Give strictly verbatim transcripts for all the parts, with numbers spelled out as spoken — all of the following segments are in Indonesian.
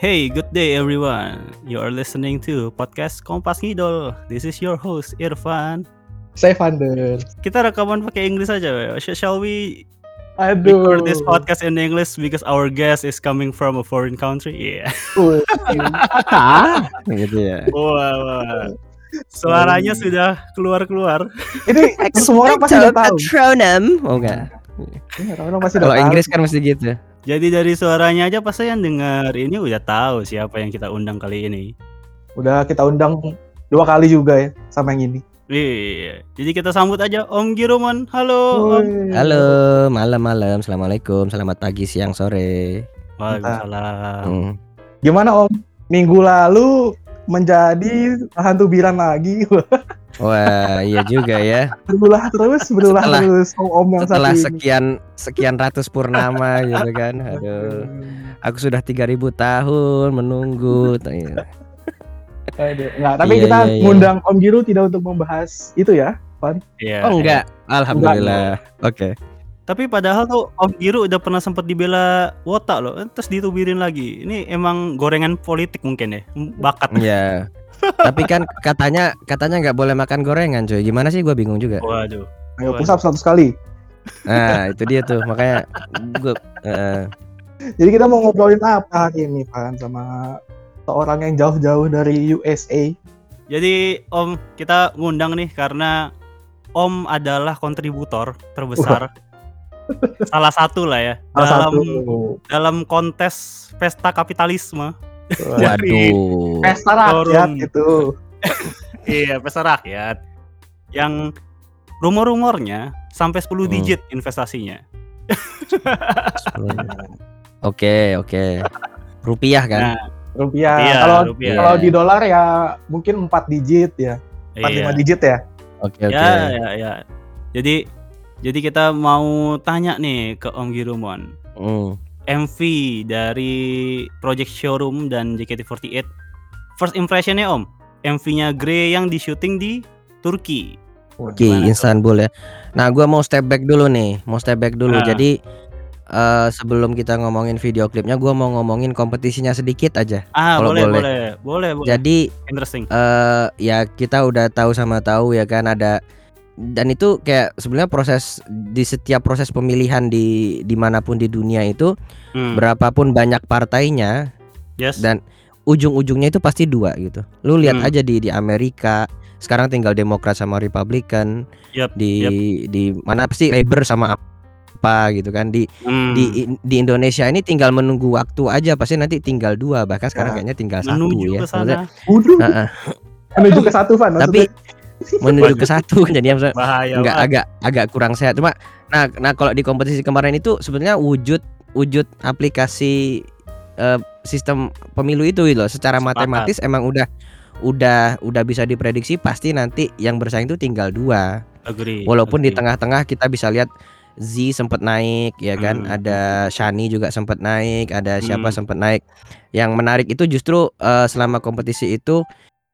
Hey, good day everyone. You are listening to podcast Kompas Ngidol. This is your host Irfan. Saya Vandor. Kita rekaman pakai Inggris aja. Shall we Aduh. record this podcast in English because our guest is coming from a foreign country? Yeah. Gitu ya. Wow. Suaranya sudah keluar-keluar. Ini semua orang pasti udah tahu. Patronym. Oh enggak. Orang masih udah tahu. Kalau Inggris kan mesti gitu. Jadi dari suaranya aja pas saya dengar ini udah tahu siapa yang kita undang kali ini. Udah kita undang dua kali juga ya sama yang ini. Iya. Jadi kita sambut aja Om Giruman. Halo. Om. Halo. Malam-malam. Assalamualaikum. Selamat pagi, siang, sore. Waalaikumsalam. Hmm. Gimana Om? Minggu lalu menjadi hantu biran lagi. Wah, iya juga ya. Berulah terus, berulah setelah, terus om yang setelah sekian sekian ratus purnama gitu kan. Aduh. Aku sudah tiga ribu tahun menunggu. Aduh. Nah, tapi iya, kita iya, iya. ngundang Om Giru tidak untuk membahas itu ya, Pan? Iya. Oh, enggak. Alhamdulillah. Oke. Okay. Tapi padahal tuh Om Giru udah pernah sempat dibela Wota loh, terus ditubirin lagi. Ini emang gorengan politik mungkin ya, bakat. Iya. Tapi kan katanya katanya nggak boleh makan gorengan, coy. Gimana sih? Gue bingung juga. Waduh. Ayo push up seratus kali. Nah, itu dia tuh. Makanya gue. Uh. Jadi kita mau ngobrolin apa hari ini, Pan, sama seorang yang jauh-jauh dari U S A. Jadi Om kita ngundang nih karena Om adalah kontributor terbesar. Uh. Salah satu lah ya Salah dalam satu. dalam kontes pesta kapitalisme. Dari pesta rakyat gitu. Iya, pesta rakyat. Yang rumor-rumornya sampai sepuluh hmm. digit investasinya. Oke, oke. Rupiah kan? Nah, rupiah. Kalau kalau di dolar ya mungkin empat digit ya. empat iya. lima digit ya. Oke, oke. Ya, ya, ya. Jadi jadi kita mau tanya nih ke Om Giruman. Mm. M V dari Project Showroom dan J K T empat delapan. First impression-nya Om, M V-nya Grey yang di-shooting di Turki. Turki, okay, Istanbul ya. Nah, gua mau step back dulu nih, mau step back dulu. Nah. Jadi uh, sebelum kita ngomongin video klipnya, gua mau ngomongin kompetisinya sedikit aja. Ah, boleh, boleh, boleh, boleh, boleh. Jadi interesting. Uh, ya kita udah tahu sama tahu ya kan ada. Dan itu kayak sebenarnya proses di setiap proses pemilihan di dimanapun di dunia itu hmm. berapapun banyak partainya yes. dan ujung-ujungnya itu pasti dua gitu. Lu lihat hmm. aja di di Amerika sekarang tinggal Demokrat sama Republican yep. di yep. di mana pasti Labor sama apa gitu kan di hmm. di di Indonesia ini tinggal menunggu waktu aja pasti nanti tinggal dua bahkan sekarang nah, kayaknya tinggal menuju satu ya. Maksudnya, menuju ke satu Van. Tapi menuju ke satu jadi nggak agak agak kurang sehat cuma nah nah kalau di kompetisi kemarin itu sebenarnya wujud wujud aplikasi uh, sistem pemilu itu loh secara Sepakat. matematis emang udah udah udah bisa diprediksi pasti nanti yang bersaing itu tinggal dua agree, walaupun agree. Di tengah-tengah kita bisa lihat Z sempat naik ya kan hmm. ada Shani juga sempat naik ada siapa hmm. sempat naik yang menarik itu justru uh, selama kompetisi itu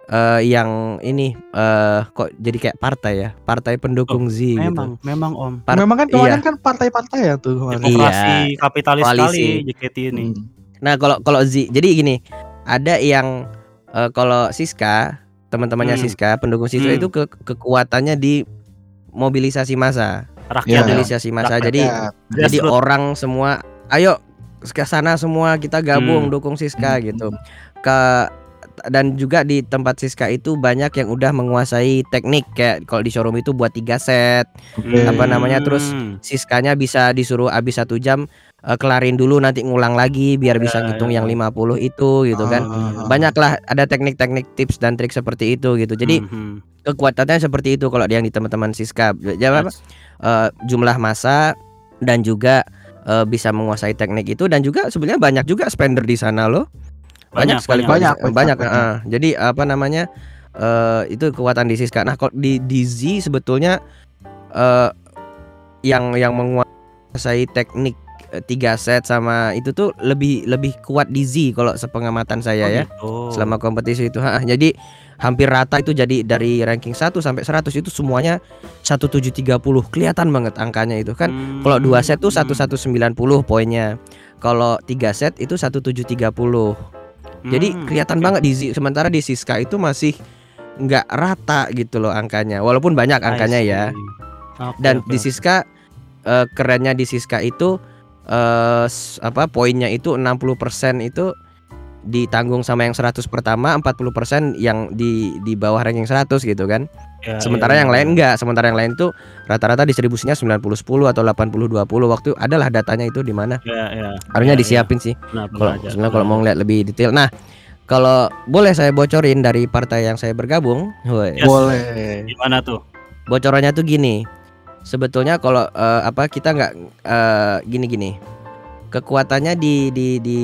Uh, yang ini uh, kok jadi kayak partai ya partai pendukung oh, Z memang gitu. memang om Part- memang kan kemarin iya. kan partai-partai ya tuh demokrasi iya. kapitalis sekali J K T ini hmm. nah kalau kalau Z jadi gini ada yang uh, kalau Siska teman-temannya hmm. Siska pendukung Siska hmm. itu ke- kekuatannya di mobilisasi massa rakyat mobilisasi massa rakyat. jadi rakyat. jadi Just orang semua ayo ke sana semua kita gabung hmm. dukung Siska hmm. gitu ke dan juga di tempat Siska itu banyak yang udah menguasai teknik kayak kalau di showroom itu buat tiga set hmm. apa namanya terus Siskanya bisa disuruh abis satu jam uh, kelarin dulu nanti ngulang lagi biar bisa ya, ngitung ya. yang lima puluh itu gitu ah. kan banyaklah ada teknik-teknik tips dan trik seperti itu gitu jadi hmm. kekuatannya seperti itu kalau yang di teman-teman Siska jawab uh, jumlah massa dan juga uh, bisa menguasai teknik itu dan juga sebenarnya banyak juga spender di sana loh banyak, banyak sekali banyak banyak, banyak, banyak. banyak. Uh, jadi apa namanya uh, itu kekuatan di Siska nah kalau di di Z sebetulnya uh, yang yang menguasai teknik tiga set sama itu tuh lebih lebih kuat di Z kalau sepengamatan saya oh, ya gitu. Selama kompetisi itu ha, jadi hampir rata itu jadi dari ranking satu sampai seratus itu semuanya seribu tujuh ratus tiga puluh kelihatan banget angkanya itu kan hmm. kalau dua set tuh hmm. seribu seratus sembilan puluh poinnya kalau tiga set itu seribu tujuh ratus tiga puluh Jadi hmm, kelihatan okay. banget di sementara di Siska itu masih nggak rata gitu loh angkanya, walaupun banyak angkanya ya. Okay, Dan okay, di Siska okay. uh, kerennya di Siska itu uh, apa poinnya itu enam puluh persen itu ditanggung sama yang seratus pertama, empat puluh persen yang di di bawah ranking seratus gitu kan. Ya, sementara ya, yang ya. lain enggak, sementara yang lain tuh rata-rata distribusinya sembilan puluh sepuluh atau delapan puluh dua puluh. Waktu adalah datanya itu di mana. Ya, ya. Harusnya ya, disiapin ya. sih. Nah, kalau sebenarnya kalau mau ngeliat lebih detail. Nah, kalau boleh saya bocorin dari partai yang saya bergabung, yes. boleh. Gimana tuh? Bocorannya tuh gini. Sebetulnya kalau uh, apa kita enggak uh, gini-gini. Kekuatannya di di di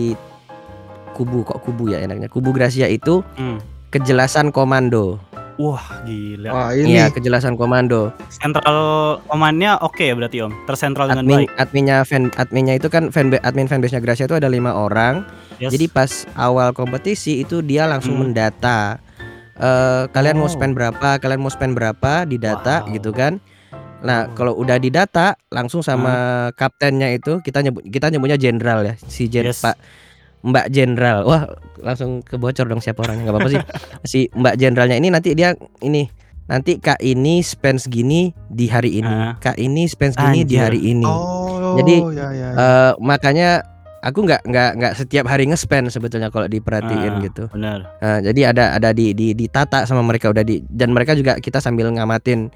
kubu kok kubu ya enaknya kubu Gracia itu hmm. kejelasan komando. Wah gila. Wah, ini. Iya kejelasan komando. Sentral komannya oke okay, berarti om. Tersentral dengan admin, baik. Adminnya fan adminnya itu kan fan admin fanbase nya Gracia itu ada lima orang. Yes. Jadi pas awal kompetisi itu dia langsung hmm. mendata uh, kalian oh. mau spend berapa, kalian mau spend berapa di data wow. gitu kan. Nah, kalau udah didata langsung sama hmm. kaptennya itu kita nyebut kita nyebutnya jenderal ya. Si Jen yes. Pak Mbak Jenderal. Wah, langsung kebocor dong siapa orangnya. Enggak apa-apa sih. Si Mbak Jenderalnya ini nanti dia ini nanti Kak ini spend segini di hari ini. Uh, Kak ini spend segini di hari ini. Oh, Jadi ya, ya, ya. Uh, makanya aku enggak enggak enggak setiap hari nge-spend sebetulnya kalau diperhatiin uh, gitu. Benar. Uh, jadi ada ada di di ditata sama mereka udah di dan mereka juga kita sambil ngamatin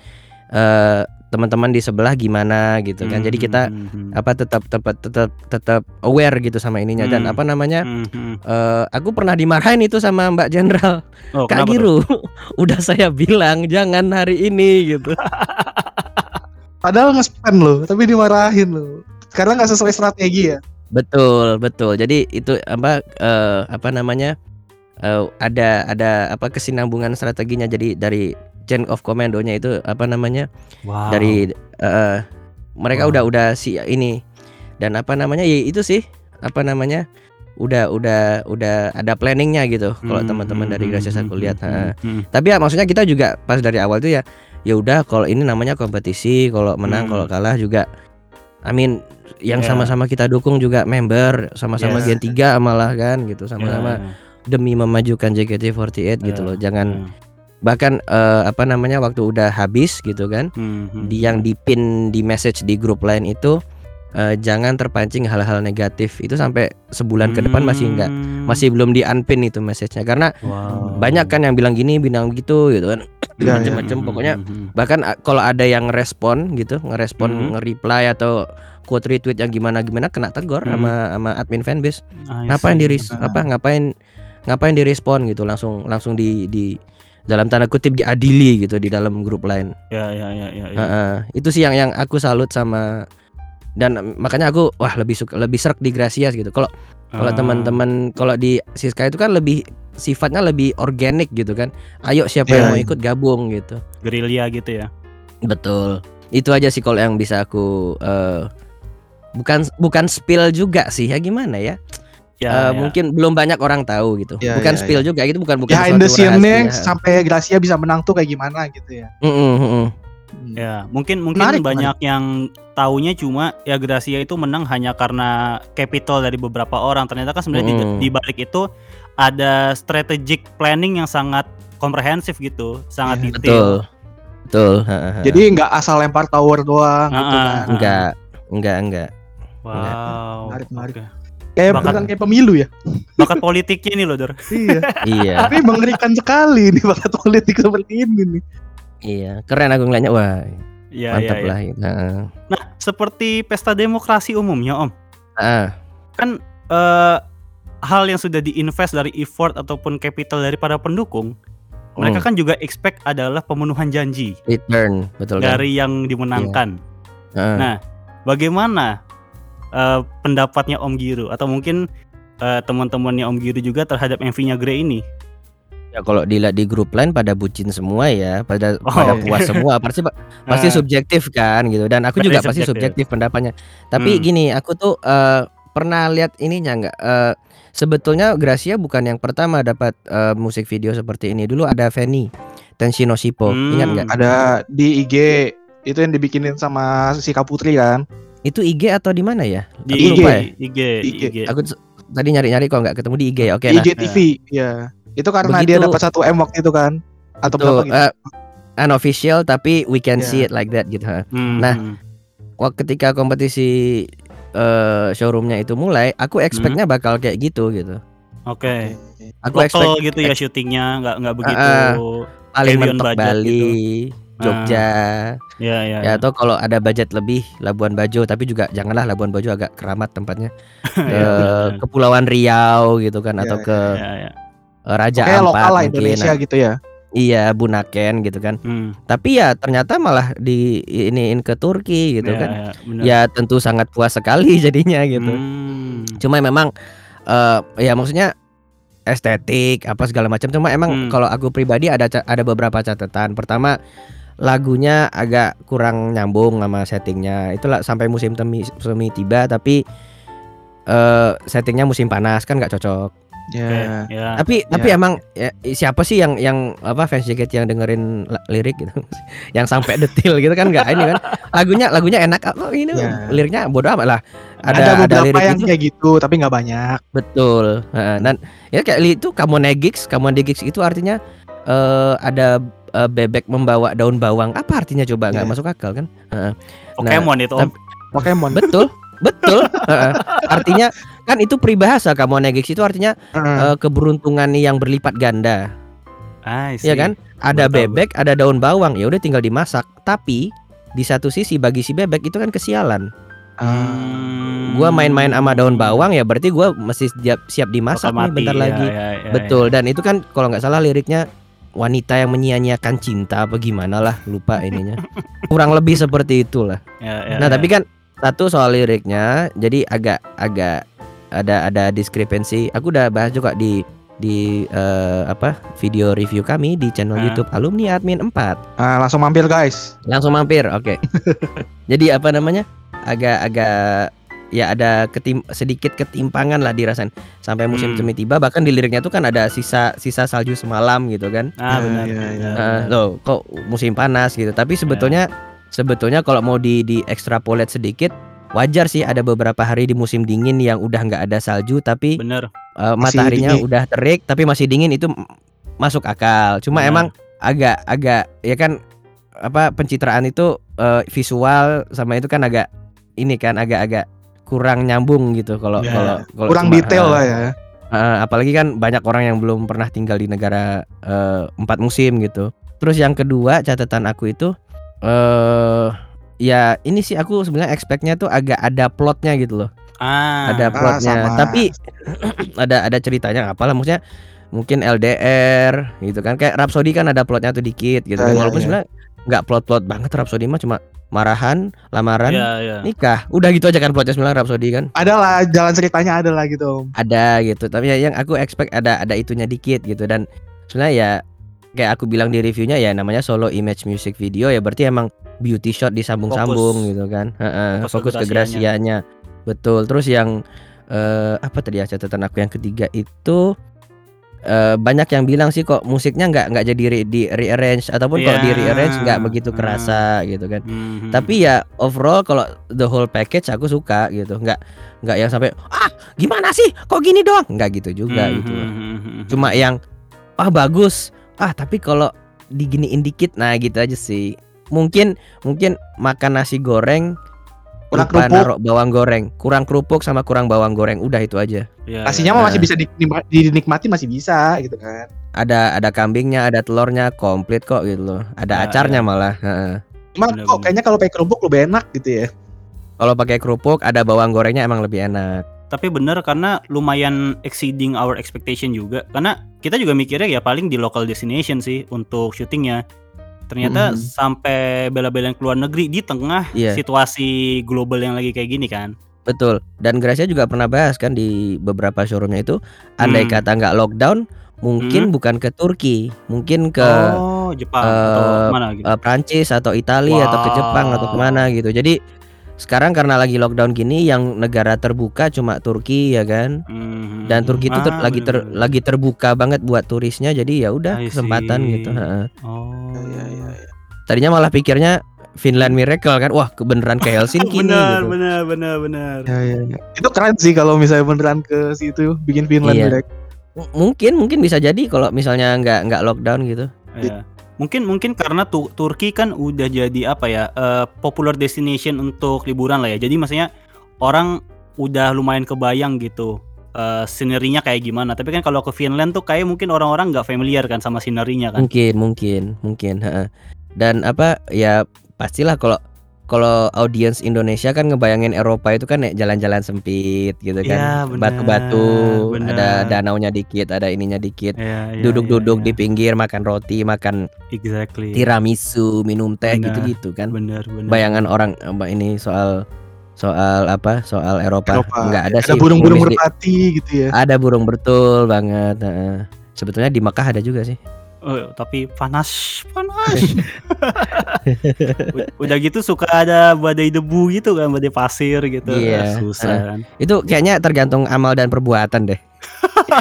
uh, teman-teman di sebelah gimana gitu kan. Mm-hmm. Jadi kita apa tetap tetap tetap tetap aware gitu sama ininya dan mm-hmm. apa namanya? Mm-hmm. Uh, aku pernah dimarahin itu sama Mbak Jenderal. Oh, Kak Giru, udah saya bilang jangan hari ini gitu. Padahal nge-spam loh, tapi dimarahin loh. Karena enggak sesuai strategi ya. Betul, betul. Jadi itu apa uh, apa namanya? Uh, ada ada apa kesinambungan strateginya jadi dari chain of commando-nya itu apa namanya wow. dari uh, mereka wow. udah udah si ini dan apa namanya ya itu sih apa namanya udah udah udah ada planningnya gitu kalau hmm, teman-teman hmm, dari Gracia hmm, aku lihat hmm, hmm. tapi ya maksudnya kita juga pas dari awal tuh ya ya udah kalau ini namanya kompetisi kalau menang hmm. kalau kalah juga I mean yang yeah. sama-sama kita dukung juga member sama-sama yeah. gen tiga malah kan gitu sama-sama yeah. demi memajukan J K T empat delapan yeah. gitu loh jangan yeah. bahkan uh, apa namanya waktu udah habis gitu kan mm-hmm. di yang dipin di message di grup lain itu uh, jangan terpancing hal-hal negatif itu sampai sebulan mm-hmm. ke depan masih enggak masih belum di unpin itu message-nya karena wow. banyak kan yang bilang gini bilang gitu gitu kan ya, macam-macam ya. Pokoknya mm-hmm. bahkan a- kalau ada yang respon gitu ngerespon mm-hmm. nge-reply atau quote retweet yang gimana gimana kena tegur mm-hmm. sama sama admin fanbase ah, ngapain diri apa ngapain ngapain direspon gitu langsung langsung di di dalam tanda kutip diadili gitu di dalam grup lain. Ya ya ya ya. ya. Uh, itu sih yang yang aku salut sama dan makanya aku wah lebih suka lebih serk di Gracia gitu. Kalau kalau uh. teman-teman kalau di Siska itu kan lebih sifatnya lebih organik gitu kan. Ayo siapa yeah. yang mau ikut gabung gitu. Gerilya gitu ya. Betul. Itu aja sih kalau yang bisa aku uh, bukan bukan spill juga sih ya gimana ya. Ya, uh, ya. Mungkin belum banyak orang tahu gitu. Ya, bukan ya, spill ya. Juga gitu, bukan bukan ya, indosiennya sampai Gracia bisa menang tuh kayak gimana gitu ya. Mm-mm. Ya, mungkin mungkin menarik, banyak menarik. Yang taunya cuma ya Gracia itu menang hanya karena capital dari beberapa orang. Ternyata kan sebenarnya mm. di, di balik itu ada strategic planning yang sangat komprehensif gitu, sangat ya, detail. Betul. Betul. Jadi enggak asal lempar tower doang uh-uh, gitu kan. Uh-uh. Enggak, enggak, enggak. Wow. Menarik-menarik. Okay. Kayak bukan kayak pemilu ya. Bakat politiknya nih loh, Dor. Iya. Iya. Tapi mengerikan sekali nih bakat politik seperti ini nih. Iya, keren aku ngeliatnya. Wah. Iya, mantap iya, lah. Iya. Nah. nah, seperti pesta demokrasi umumnya, Om. Heeh. Kan uh, hal yang sudah diinvest dari effort ataupun capital dari para pendukung, hmm. mereka kan juga expect adalah pemenuhan janji. Return, betul kan? Dari yang dimenangkan. Iya. Uh. Nah, bagaimana Uh, pendapatnya Om Giru atau mungkin uh, teman-temannya Om Giru juga terhadap M V-nya Grey ini? Ya kalau dilihat di grup lain pada bucin semua ya, pada oh, pada puas okay. semua. Pasti pasti subjektif kan gitu. Dan aku juga pasti subjektif pendapatnya. Tapi hmm. gini, aku tuh uh, pernah lihat ininya enggak uh, sebetulnya Gracia bukan yang pertama dapat uh, musik video seperti ini. Dulu ada Fanny, Tenshi no Shippo. Hmm. Ingat enggak? Ada di I G itu yang dibikinin sama si Kaputri kan? Itu I G atau di mana ya? Di I G. Ya? I G. I G. Aku tadi nyari-nyari kok nggak ketemu di I G, oke okay, lah. I G T V, ya. Itu karena begitu, dia dapat satu M waktu itu kan, atau betul, berapa gitu. Uh, unofficial tapi we can yeah. see it like that gitu. Hmm. Nah, waktu ketika kompetisi uh, showroomnya itu mulai, aku expectnya hmm. bakal kayak gitu gitu. Oke. Okay. Aku Local expect gitu ya syutingnya, nggak nggak begitu. Paling uh, mentok Bali, gitu. Jogja. Uh, ya, ya, ya, atau kalau ada budget lebih Labuan Bajo, tapi juga janganlah Labuan Bajo, agak keramat tempatnya. Ke Kepulauan Riau gitu kan, atau ke ya, ya, ya. Raja Ampat lokal mungkin, Indonesia nah, gitu ya. Iya, Bunaken gitu kan. Hmm. Tapi ya ternyata malah di iniin ke Turki gitu ya, kan. Ya, ya tentu sangat puas sekali jadinya gitu. Hmm. Cuma memang Uh, ya maksudnya estetik apa segala macam, cuma emang hmm. kalau aku pribadi ada ca- ada beberapa catatan. Pertama, lagunya agak kurang nyambung sama settingnya. Itulah sampai musim semi temi- tiba, tapi uh, settingnya musim panas kan nggak cocok. Ya. Yeah. Yeah. Tapi yeah. tapi emang ya, siapa sih yang yang apa fans J K T yang dengerin l- lirik gitu, yang sampai detail gitu kan nggak ini kan. Lagunya lagunya enak apa ini yeah. liriknya bodo amat lah. Ada, ada beberapa ada yang itu kayak gitu, tapi nggak banyak. Betul. Dan ya kayak itu kamonegix, kamonegix itu artinya uh, ada uh, bebek membawa daun bawang. Apa artinya coba? Nggak yeah. masuk akal kan? Uh, Pokemon nah, itu. Tab- Pokemon. Betul, betul. Uh, artinya kan itu peribahasa, kamonegix itu artinya uh. Uh, keberuntungan yang berlipat ganda. Iya kan? Ada betul, bebek, betul. Ada daun bawang. Ya udah tinggal dimasak. Tapi di satu sisi bagi si bebek itu kan kesialan. Hmm. Gua main-main sama daun bawang ya berarti gua mesti siap, siap dimasak nih bentar ya, lagi ya, ya, betul ya. Dan itu kan kalau nggak salah liriknya wanita yang menyia-nyiakan cinta apa gimana lah, lupa ininya. Kurang lebih seperti itulah ya, ya, nah ya. Tapi kan satu soal liriknya jadi agak agak ada ada diskrepensi. Aku udah bahas juga di di uh, apa video review kami di channel nah. YouTube Alumni Admin empat. Nah, langsung mampir guys, langsung mampir oke okay. Jadi apa namanya agak-agak ya ada ketim, sedikit ketimpangan lah dirasain sampai musim hmm. semi tiba. Bahkan di liriknya tuh kan ada sisa sisa salju semalam gitu kan. Ah benar. Ya, ya, uh, loh kok musim panas gitu. Tapi sebetulnya ya. sebetulnya kalau mau di di extrapolate sedikit, wajar sih ada beberapa hari di musim dingin yang udah nggak ada salju tapi uh, mataharinya udah terik tapi masih dingin, itu masuk akal. Cuma bener. Emang agak-agak ya kan apa pencitraan itu uh, visual sama itu kan agak ini kan agak-agak kurang nyambung gitu kalau yeah. kalau kurang cuma, detail uh, lah ya. Uh, apalagi kan banyak orang yang belum pernah tinggal di negara uh, empat musim gitu. Terus yang kedua catatan aku itu uh, ya ini sih aku sebenarnya expect-nya tuh agak ada plotnya gitu loh. Ah, ada plotnya. Ah, tapi ada ada ceritanya apalah maksudnya mungkin L D R gitu kan. Kayak Rhapsody kan ada plotnya tuh dikit gitu. Ah, walaupun iya, iya. sebenarnya nggak plot-plot banget Rhapsody mah, cuma marahan, lamaran, yeah, yeah. nikah, udah gitu aja kan plotnya sebenarnya Rhapsody kan. Ada lah jalan ceritanya, ada lah gitu. Ada gitu, tapi yang aku expect ada ada itunya dikit gitu. Dan sebenarnya ya kayak aku bilang di reviewnya ya namanya solo image music video ya berarti emang beauty shot disambung-sambung fokus, gitu kan. Fokus, fokus ke Gracianya. Betul. Terus yang uh, apa tadi ya catatan aku yang ketiga itu. Uh, banyak yang bilang sih kok musiknya nggak nggak jadi re, di rearrange ataupun yeah. kalau di rearrange nggak begitu kerasa mm. gitu kan. Mm-hmm. Tapi ya overall kalau the whole package aku suka gitu, nggak nggak yang sampai ah gimana sih kok gini doang, nggak gitu juga mm-hmm. gitu. Cuma yang ah bagus ah tapi kalau diginiin dikit nah gitu aja sih. Mungkin mungkin makan nasi goreng kurang kerupuk, narok bawang goreng, kurang kerupuk sama kurang bawang goreng, udah itu aja. Ya, nasinya mah ya. masih bisa dinikmati, masih bisa gitu kan. Ada ada kambingnya, ada telurnya, komplit kok gitu loh. Ada ya, acarnya ya. malah. Cuma kok kayaknya kalau pakai kerupuk lebih enak gitu ya. Kalau pakai kerupuk ada bawang gorengnya emang lebih enak. Tapi bener karena lumayan exceeding our expectation juga. Karena kita juga mikirnya ya paling di local destination sih untuk syutingnya. Ternyata mm-hmm. sampai bela-belain keluar negeri di tengah yeah. situasi global yang lagi kayak gini kan. Betul. Dan Gracia juga pernah bahas kan di beberapa showroomnya itu andai mm. kata nggak lockdown mungkin mm. bukan ke Turki, mungkin ke oh, Jepang uh, atau mana gitu. uh, Prancis atau Italia wow. atau ke Jepang atau kemana gitu. Jadi sekarang karena lagi lockdown gini yang negara terbuka cuma Turki ya kan. Mm-hmm. Dan Turki itu ter- ah, lagi ter- lagi terbuka banget buat turisnya, jadi ya udah kesempatan gitu. Oh. Ya, ya, ya. Tadinya malah pikirnya Finland Miracle kan, wah kebeneran ke Helsinki. Bener, gitu. bener, bener, bener. Ya, ya, ya. Itu keren sih kalau misalnya beneran ke situ bikin Finland iya. Miracle. M- mungkin, mungkin bisa jadi kalau misalnya nggak nggak lockdown gitu. Iya. Mungkin mungkin karena tu- Turki kan udah jadi apa ya uh, popular destination untuk liburan lah ya. Jadi maksudnya orang udah lumayan kebayang gitu uh, scenerinya kayak gimana. Tapi kan kalau ke Finland tuh kayak mungkin orang-orang nggak familiar kan sama scenerinya kan. Mungkin mungkin mungkin. Ha-ha. Dan apa ya pastilah kalau kalau audiens Indonesia kan ngebayangin Eropa itu kan ya, jalan-jalan sempit gitu kan. Ya, bener, batu, bener. Ada danaunya dikit, ada ininya dikit. Ya, ya, duduk-duduk ya, ya. Di pinggir makan roti, makan exactly. tiramisu, minum teh bener, gitu-gitu kan. Bener, bener. Bayangan orang ini soal soal apa? Soal Eropa. Eropa. Enggak ada, ada sih. Ada burung-burung merpati gitu ya. Ada burung betul banget. Nah, sebetulnya di Mekah ada juga sih. Oh, tapi panas, panas. Udah gitu suka ada badai debu gitu kan, badai pasir gitu. Iya. Susah. Uh, itu kayaknya tergantung amal dan perbuatan deh.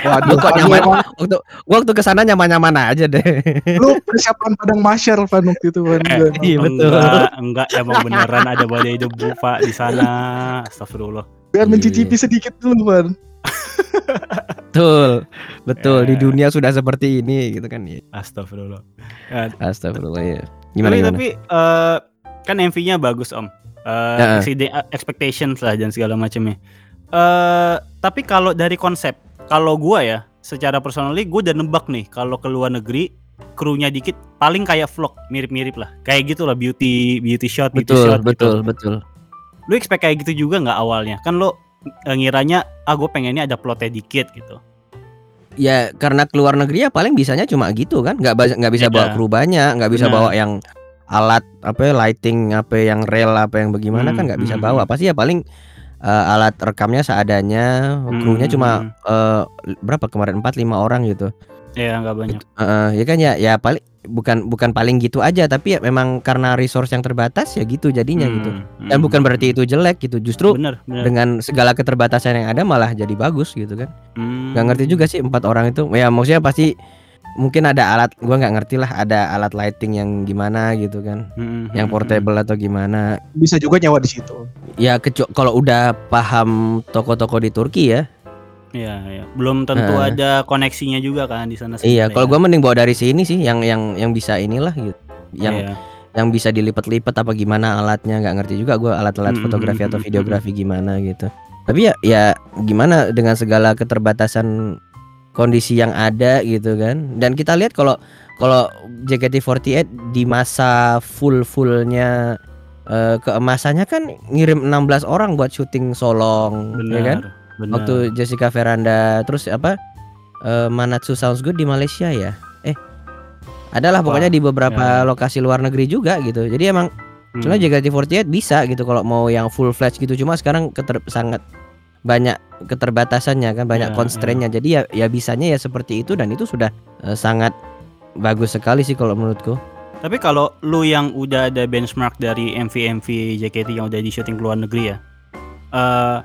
Waduh, kok nyaman. Waktu waktu kesana nyaman-nyaman aja deh. Lu persiapan padang mahsyar Van waktu itu Van. Eh, iya betul. Enggak, enggak emang beneran ada badai debu Pak di sana. Astagfirullah. Biar mencicipi sedikit dulu Van. Betul, betul yeah. Di dunia sudah seperti ini gitu kan. Astagfirullah. Astagfirullah ya. Gimana, tapi, gimana? tapi uh, kan M V-nya bagus Om. Uh, uh-uh. Expectations lah dan segala macamnya. Uh, tapi kalau dari konsep, kalau gue ya, secara personally gue udah nebak nih kalau ke luar negeri krunya dikit paling kayak vlog mirip-mirip lah. Kayak gitulah beauty beauty shot, beauty betul, shot betul, gitu. Betul, betul. Lu expect kayak gitu juga nggak awalnya? Kan lo ngiranya ah gue pengennya ada plotnya dikit gitu. Ya karena ke luar negeri ya paling bisanya cuma gitu kan. Gak, gak bisa ya, bawa kru banyak. Gak bisa nah. bawa yang alat apa lighting apa yang rel apa yang bagaimana hmm, kan gak bisa hmm. bawa. Pasti ya paling uh, alat rekamnya seadanya. Krunya hmm, cuma uh, berapa kemarin empat lima orang gitu. Iya gak banyak gitu, uh, ya kan ya, ya paling bukan bukan paling gitu aja, tapi ya memang karena resource yang terbatas ya gitu jadinya hmm, gitu. Dan hmm. bukan berarti itu jelek gitu, justru bener, bener. Dengan segala keterbatasan yang ada malah jadi bagus gitu kan. Hmm. Gak ngerti juga sih empat orang itu. Ya maksudnya pasti mungkin ada alat, gua nggak ngerti lah ada alat lighting yang gimana gitu kan, hmm, yang portable hmm. atau gimana. Bisa juga nyawa di situ. Ya kecu- kalau udah paham toko-toko di Turki ya. Iya, ya. Belum tentu nah. ada koneksinya juga kan di sana. Iya, kalau ya. Gue mending bawa dari sini sih, yang yang yang bisa inilah gitu, yang yeah. yang bisa dilipat-lipat apa gimana alatnya, nggak ngerti juga gue alat-alat mm-hmm. fotografi atau videografi mm-hmm. gimana gitu. Tapi ya, ya gimana dengan segala keterbatasan kondisi yang ada gitu kan. Dan kita lihat kalau kalau J K T empat delapan di masa full-fullnya uh, keemasannya kan ngirim enam belas orang buat syuting Solong, bener. Ya kan? Bener. Waktu Jessica Veranda terus apa uh, Manatsu Sounds Good di Malaysia ya eh adalah wah, pokoknya di beberapa ya. Lokasi luar negeri juga gitu, jadi emang hmm. cuma J K T empat delapan bisa gitu kalau mau yang full fledged gitu, cuma sekarang keter- sangat banyak keterbatasannya kan, banyak ya, constraint-nya ya. Jadi ya ya bisanya ya seperti itu, dan itu sudah uh, sangat bagus sekali sih kalau menurutku. Tapi kalau lu yang udah ada benchmark dari M V M V J K T yang udah di syuting luar negeri ya, uh,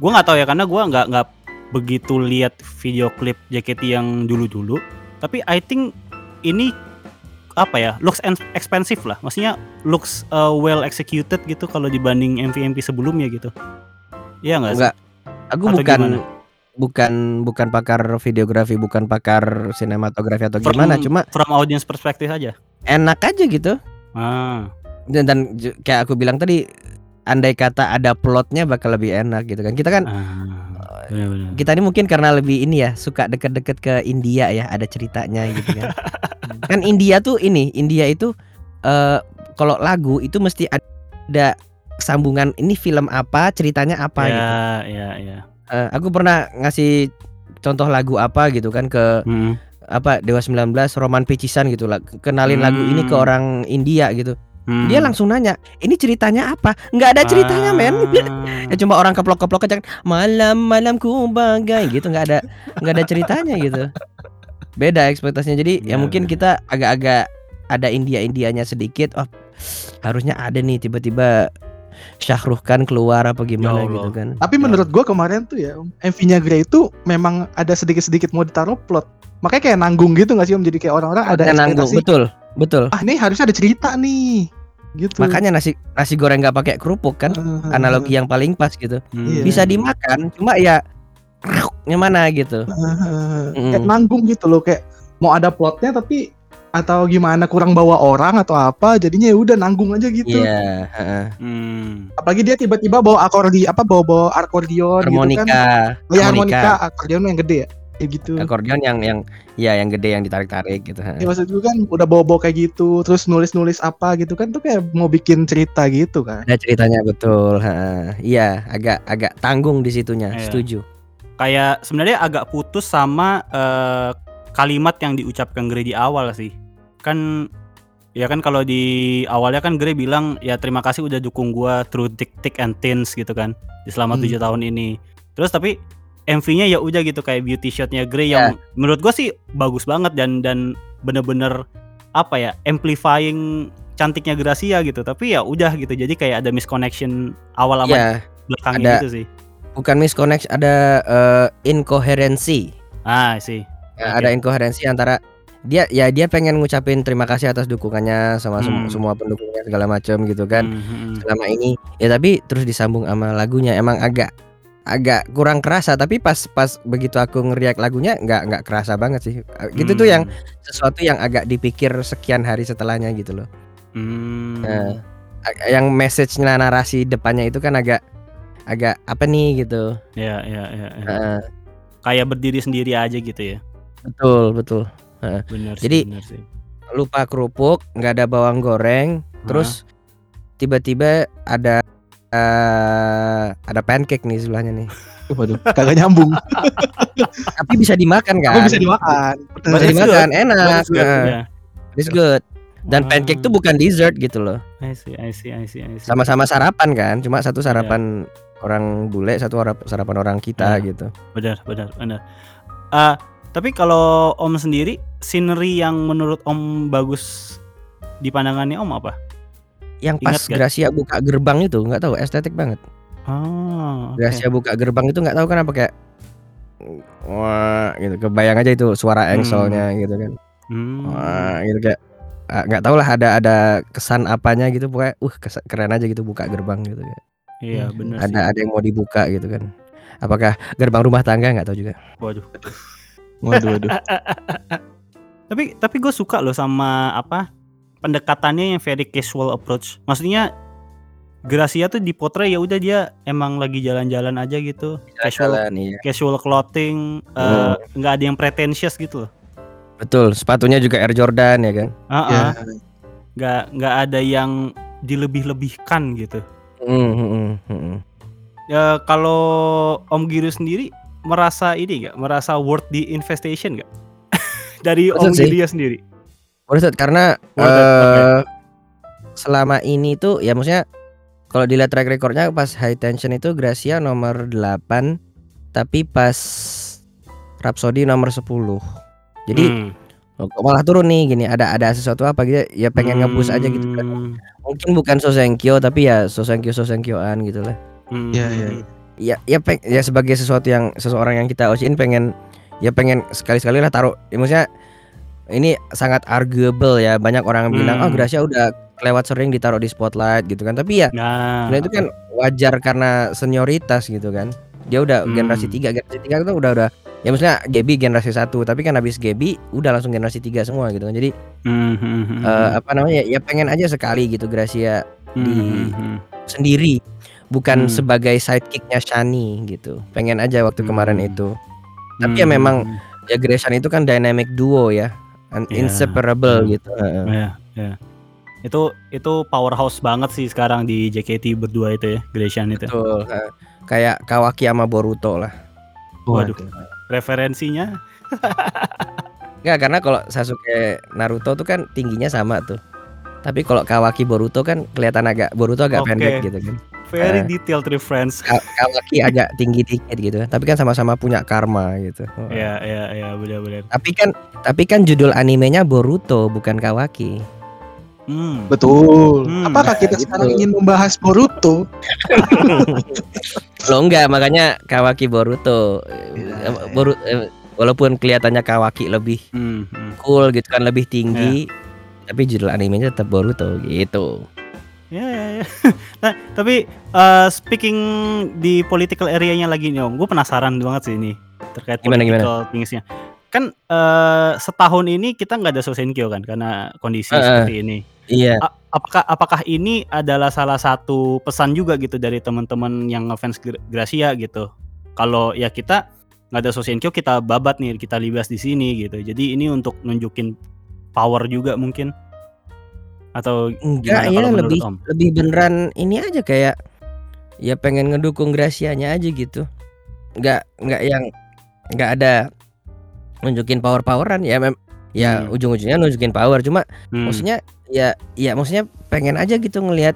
gue nggak tahu ya karena gue nggak nggak begitu lihat video klip J K T yang dulu-dulu. Tapi I think ini apa ya looks expensive lah, maksudnya looks uh, well executed gitu kalau dibanding M V M V sebelumnya gitu. Iya nggak sih? Enggak. Aku atau bukan gimana? bukan bukan pakar videografi, bukan pakar sinematografi atau from, gimana. Cuma from audience perspective aja. Enak aja gitu. Ah. Dan, dan kayak aku bilang tadi. Andai kata ada plotnya bakal lebih enak gitu kan. Kita kan ah, bener-bener. Kita ini mungkin karena lebih ini ya, suka deket-deket ke India ya, ada ceritanya gitu kan. Kan India tuh ini, India itu uh, kalau lagu itu mesti ada sambungan ini film apa, ceritanya apa ya, gitu. Ya, ya. Uh, aku pernah ngasih contoh lagu apa gitu kan ke hmm. apa Dewa sembilan belas Roman Picisan gitu lah. Kenalin hmm. lagu ini ke orang India gitu. Hmm. Dia langsung nanya, ini ceritanya apa? Nggak ada ceritanya, ah. men. Ya cuma orang keplok-keplok aja. Malam-malam ku bagai gitu, nggak ada nggak ada ceritanya gitu. Beda ekspektasinya. Jadi ya, ya mungkin bener. Kita agak-agak ada India-Indianya sedikit. Oh, harusnya ada nih tiba-tiba Syahruh Khan keluar apa gimana gitu kan. Tapi ya. Menurut gua kemarin tuh ya, M V-nya Grey itu memang ada sedikit-sedikit mau ditaruh plot. Makanya kayak nanggung gitu nggak sih Om, jadi kayak orang-orang ada ekspektasi. Nanggung, betul. Betul. Ah, nih harusnya ada cerita nih. gitu. Makanya nasi nasi goreng nggak pakai kerupuk kan, uh, analogi yang paling pas gitu. Iya. Bisa dimakan, cuma ya gimana gitu. Uh, mm. Kayak nanggung gitu loh, kayak mau ada plotnya tapi atau gimana kurang bawa orang atau apa, jadinya ya udah nanggung aja gitu. Iya. Yeah. Hmm. Apalagi dia tiba-tiba bawa akordi apa bawa bawa akordeon harmonika. Gitu kan. Ya, harmonika, akordeon yang gede ya. Ya gitu. Akordeon yang yang ya yang gede yang ditarik-tarik gitu. Ya maksud gue kan udah bawa-bawa kayak gitu, terus nulis-nulis apa gitu kan, tuh kayak mau bikin cerita gitu kan. Ada ceritanya betul. Ha. Iya, agak agak tanggung di situnya. Iya. Setuju. Kayak sebenarnya agak putus sama uh, kalimat yang diucapkan Grey di awal sih. Kan ya kan kalau di awalnya kan Grey bilang ya terima kasih udah dukung gua through thick thick and thins gitu kan. Di selama tujuh hmm. tahun ini. Terus tapi M V-nya ya udah gitu kayak beauty shot-nya Grey yeah. yang menurut gua sih bagus banget dan dan bener-bener apa ya amplifying cantiknya Gracia gitu. Tapi ya udah gitu. Jadi kayak ada misconnection awal sama yeah. belakangnya gitu sih. Bukan misconnection, ada uh, incoherency. Ah, sih. Ya, ada inkoherensi antara dia ya dia pengen ngucapin terima kasih atas dukungannya sama hmm. semua pendukungnya segala macam gitu kan hmm. selama ini ya, tapi terus disambung sama lagunya emang agak agak kurang kerasa, tapi pas pas begitu aku nge-react lagunya nggak nggak kerasa banget sih gitu hmm. tuh yang sesuatu yang agak dipikir sekian hari setelahnya gitu loh hmm. nah, yang message-nya narasi depannya itu kan agak agak apa nih gitu ya ya ya, ya. Nah, kayak berdiri sendiri aja gitu ya. Betul betul. Nah, benar sih, jadi benar sih. Lupa kerupuk, nggak ada bawang goreng, nah. Terus tiba-tiba ada uh, ada pancake nih sebelahnya nih. Waduh, kagak nyambung. Tapi bisa dimakan kan? Tapi bisa dimakan. Bisa But dimakan, good. Enak. It's good. Yeah. It's good. Dan wow. pancake tuh bukan dessert gitu loh. I see, I see, I see, I see. Sama-sama sarapan kan, cuma satu sarapan yeah. orang bule, satu sarapan orang kita yeah. gitu. Benar, benar, benar. Uh, Tapi kalau Om sendiri, scenery yang menurut Om bagus di pandangannya Om apa? Yang pas Ingat Gracia gak? buka gerbang itu, nggak tahu, estetik banget. Oh, okay. Gracia buka gerbang itu nggak tahu kenapa kayak wah gitu, kebayang aja itu suara engselnya hmm. gitu kan. Hmm. Wah gitu kayak nggak tahu lah ada ada kesan apanya gitu pokoknya, uh keren aja gitu buka gerbang gitu kan. Iya benar. Ada sih. Ada yang mau dibuka gitu kan. Apakah gerbang rumah tangga nggak tahu juga. Waduh. Waduh, waduh. tapi tapi gue suka loh sama apa pendekatannya yang very casual approach. Maksudnya Gracia tuh dipotret ya udah dia emang lagi jalan-jalan aja gitu. Casual, jalan, iya. Casual clothing, nggak hmm. uh, ada yang pretentious gitu loh. Betul, sepatunya juga Air Jordan ya kan? Iya. Uh-uh. Nggak yeah. nggak ada yang dilebih-lebihkan gitu. Hmm, hmm, hmm. Ya kalau Om Giru sendiri. Merasa ini gak? Merasa worth the investation gak? Dari Om Giria sendiri worth it, karena worth it, uh, okay. selama ini tuh ya maksudnya kalau dilihat track recordnya pas High Tension itu Gracia nomor delapan, tapi pas Rhapsody nomor sepuluh. Jadi hmm. malah turun nih gini, ada ada sesuatu apa gitu ya pengen hmm. nge-boost aja gitu kan. Mungkin bukan Sosenkyo tapi ya Sosenkyo-Sosenkyoan gitu lah. hmm. Ya ya Ya, ya, peng, ya sebagai sesuatu yang seseorang yang kita ocehin pengen, ya pengen sekali-sekali lah taruh. Ya, maksudnya ini sangat arguable ya. Banyak orang hmm. bilang, oh Gracia udah kelewat sering ditaruh di spotlight gitu kan. Tapi ya, nah, itu kan wajar karena senioritas gitu kan. Dia udah hmm. generasi tiga, generasi tiga itu udah udah. Ya maksudnya Gaby generasi satu, tapi kan habis Gaby udah langsung generasi tiga semua gitu kan. Jadi hmm. uh, apa namanya? Ya pengen aja sekali gitu Gracia hmm. di hmm. sendiri. Bukan hmm. sebagai sidekicknya Shani gitu. Pengen aja waktu hmm. kemarin itu. Tapi hmm. ya memang ya Gracia itu kan dynamic duo ya, yeah. inseparable hmm. gitu. Iya, yeah. yeah. Itu itu powerhouse banget sih sekarang di J K T berdua itu ya, Gracia itu. Betul. Uh, kayak Kawaki sama Boruto lah. Waduh. Referensinya? Enggak, karena kalau Sasuke Naruto tuh kan tingginya sama tuh. Tapi kalau Kawaki Boruto kan kelihatan agak Boruto agak okay. pendek gitu kan. Very detailed reference. Kawaki agak tinggi dikit gitu, tapi kan sama-sama punya karma gitu. Iya, iya, iya, benar-benar. Tapi kan, tapi kan judul animenya Boruto bukan Kawaki. Hmm. Betul. Hmm. Apakah kita nah, sekarang gitu. ingin membahas Boruto? Loh enggak, makanya Kawaki Boruto. Ya, Boruto ya. Walaupun kelihatannya Kawaki lebih hmm. cool gitu kan, lebih tinggi, ya. Tapi judul animenya tetap Boruto gitu. Ya, ya, ya. Nah, tapi uh, speaking di political area-nya lagi nih Om, gue penasaran banget sih ini terkait gimana, political thingsnya. Kan uh, setahun ini kita nggak ada Sosenkyo kan, karena kondisi uh, seperti ini. Iya. A- apakah apakah ini adalah salah satu pesan juga gitu dari teman-teman yang ngefans Gracia gitu? Kalau ya kita nggak ada Sosenkyo, kita babat nih, kita libas di sini gitu. Jadi ini untuk nunjukin power juga mungkin. Atau enggak ya, lebih Om? Lebih beneran ini aja kayak ya pengen ngedukung Gracianya aja gitu, nggak nggak yang nggak ada nunjukin power poweran ya mem ya hmm. ujung-ujungnya nunjukin power cuma hmm. maksudnya ya ya maksudnya pengen aja gitu ngelihat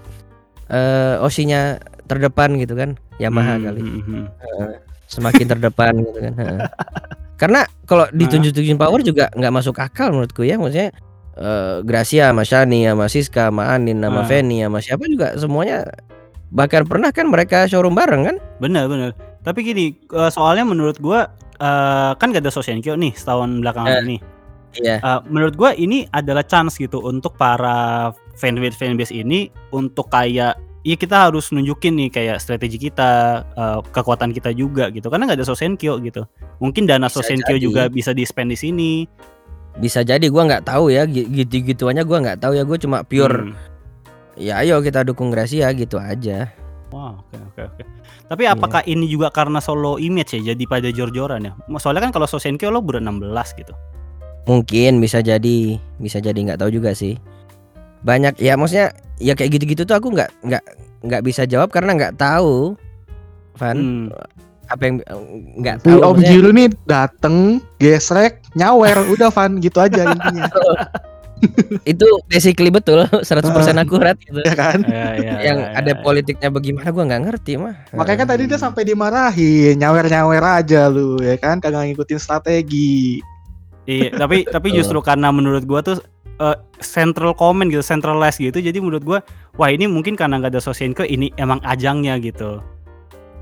uh, Osinya terdepan gitu kan, Yamaha hmm. kali hmm. Uh, semakin terdepan gitu kan. Karena kalau ditunjuk-tunjukin power juga nggak masuk akal menurutku ya, maksudnya Uh, Gracia sama Shani sama Siska sama Anin sama ah. Fanny sama siapa juga semuanya, bahkan pernah kan mereka showroom bareng kan. Benar benar Tapi gini, soalnya menurut gue uh, kan gak ada Sosenkyo nih setahun belakangan uh, ini iya. uh, menurut gue ini adalah chance gitu untuk para fanbase fanbase ini untuk kayak ya kita harus nunjukin nih kayak strategi kita, uh, kekuatan kita juga gitu, karena gak ada Sosenkyo gitu. Mungkin dana bisa Sosenkyo jadi. Juga bisa di spend di sini. Bisa jadi, gue nggak tahu ya, gitu-gituannya gue nggak tahu ya, gue cuma pure hmm. ya ayo kita dukung Gracia gitu aja. Wow, oke okay, oke okay, oke. Okay. Tapi yeah. apakah ini juga karena solo image ya, jadi pada jor-joran ya? Soalnya kan kalau Sosenkyo lo berenam belas gitu. Mungkin bisa jadi, bisa jadi nggak tahu juga sih. Banyak ya, maksudnya ya kayak gitu-gitu tuh aku nggak nggak nggak bisa jawab karena nggak tahu, Van. Hmm. Apa yang nggak tahu. Om Jiru nih dateng gesrek nyawer udah Van gitu aja intinya. Itu basically betul seratus persen akurat gitu ya kan. Ya, ya, yang ya, ada ya, politiknya ya. Bagaimana gua nggak ngerti mah. Makanya kan tadi dia sampai dimarahin nyawer-nyawer aja lu ya kan, kagak ngikutin strategi. Iya, tapi tapi justru karena menurut gua tuh Uh, central comment gitu, centralized gitu. Jadi menurut gua wah ini mungkin karena nggak ada Sosenkyo ini emang ajangnya gitu.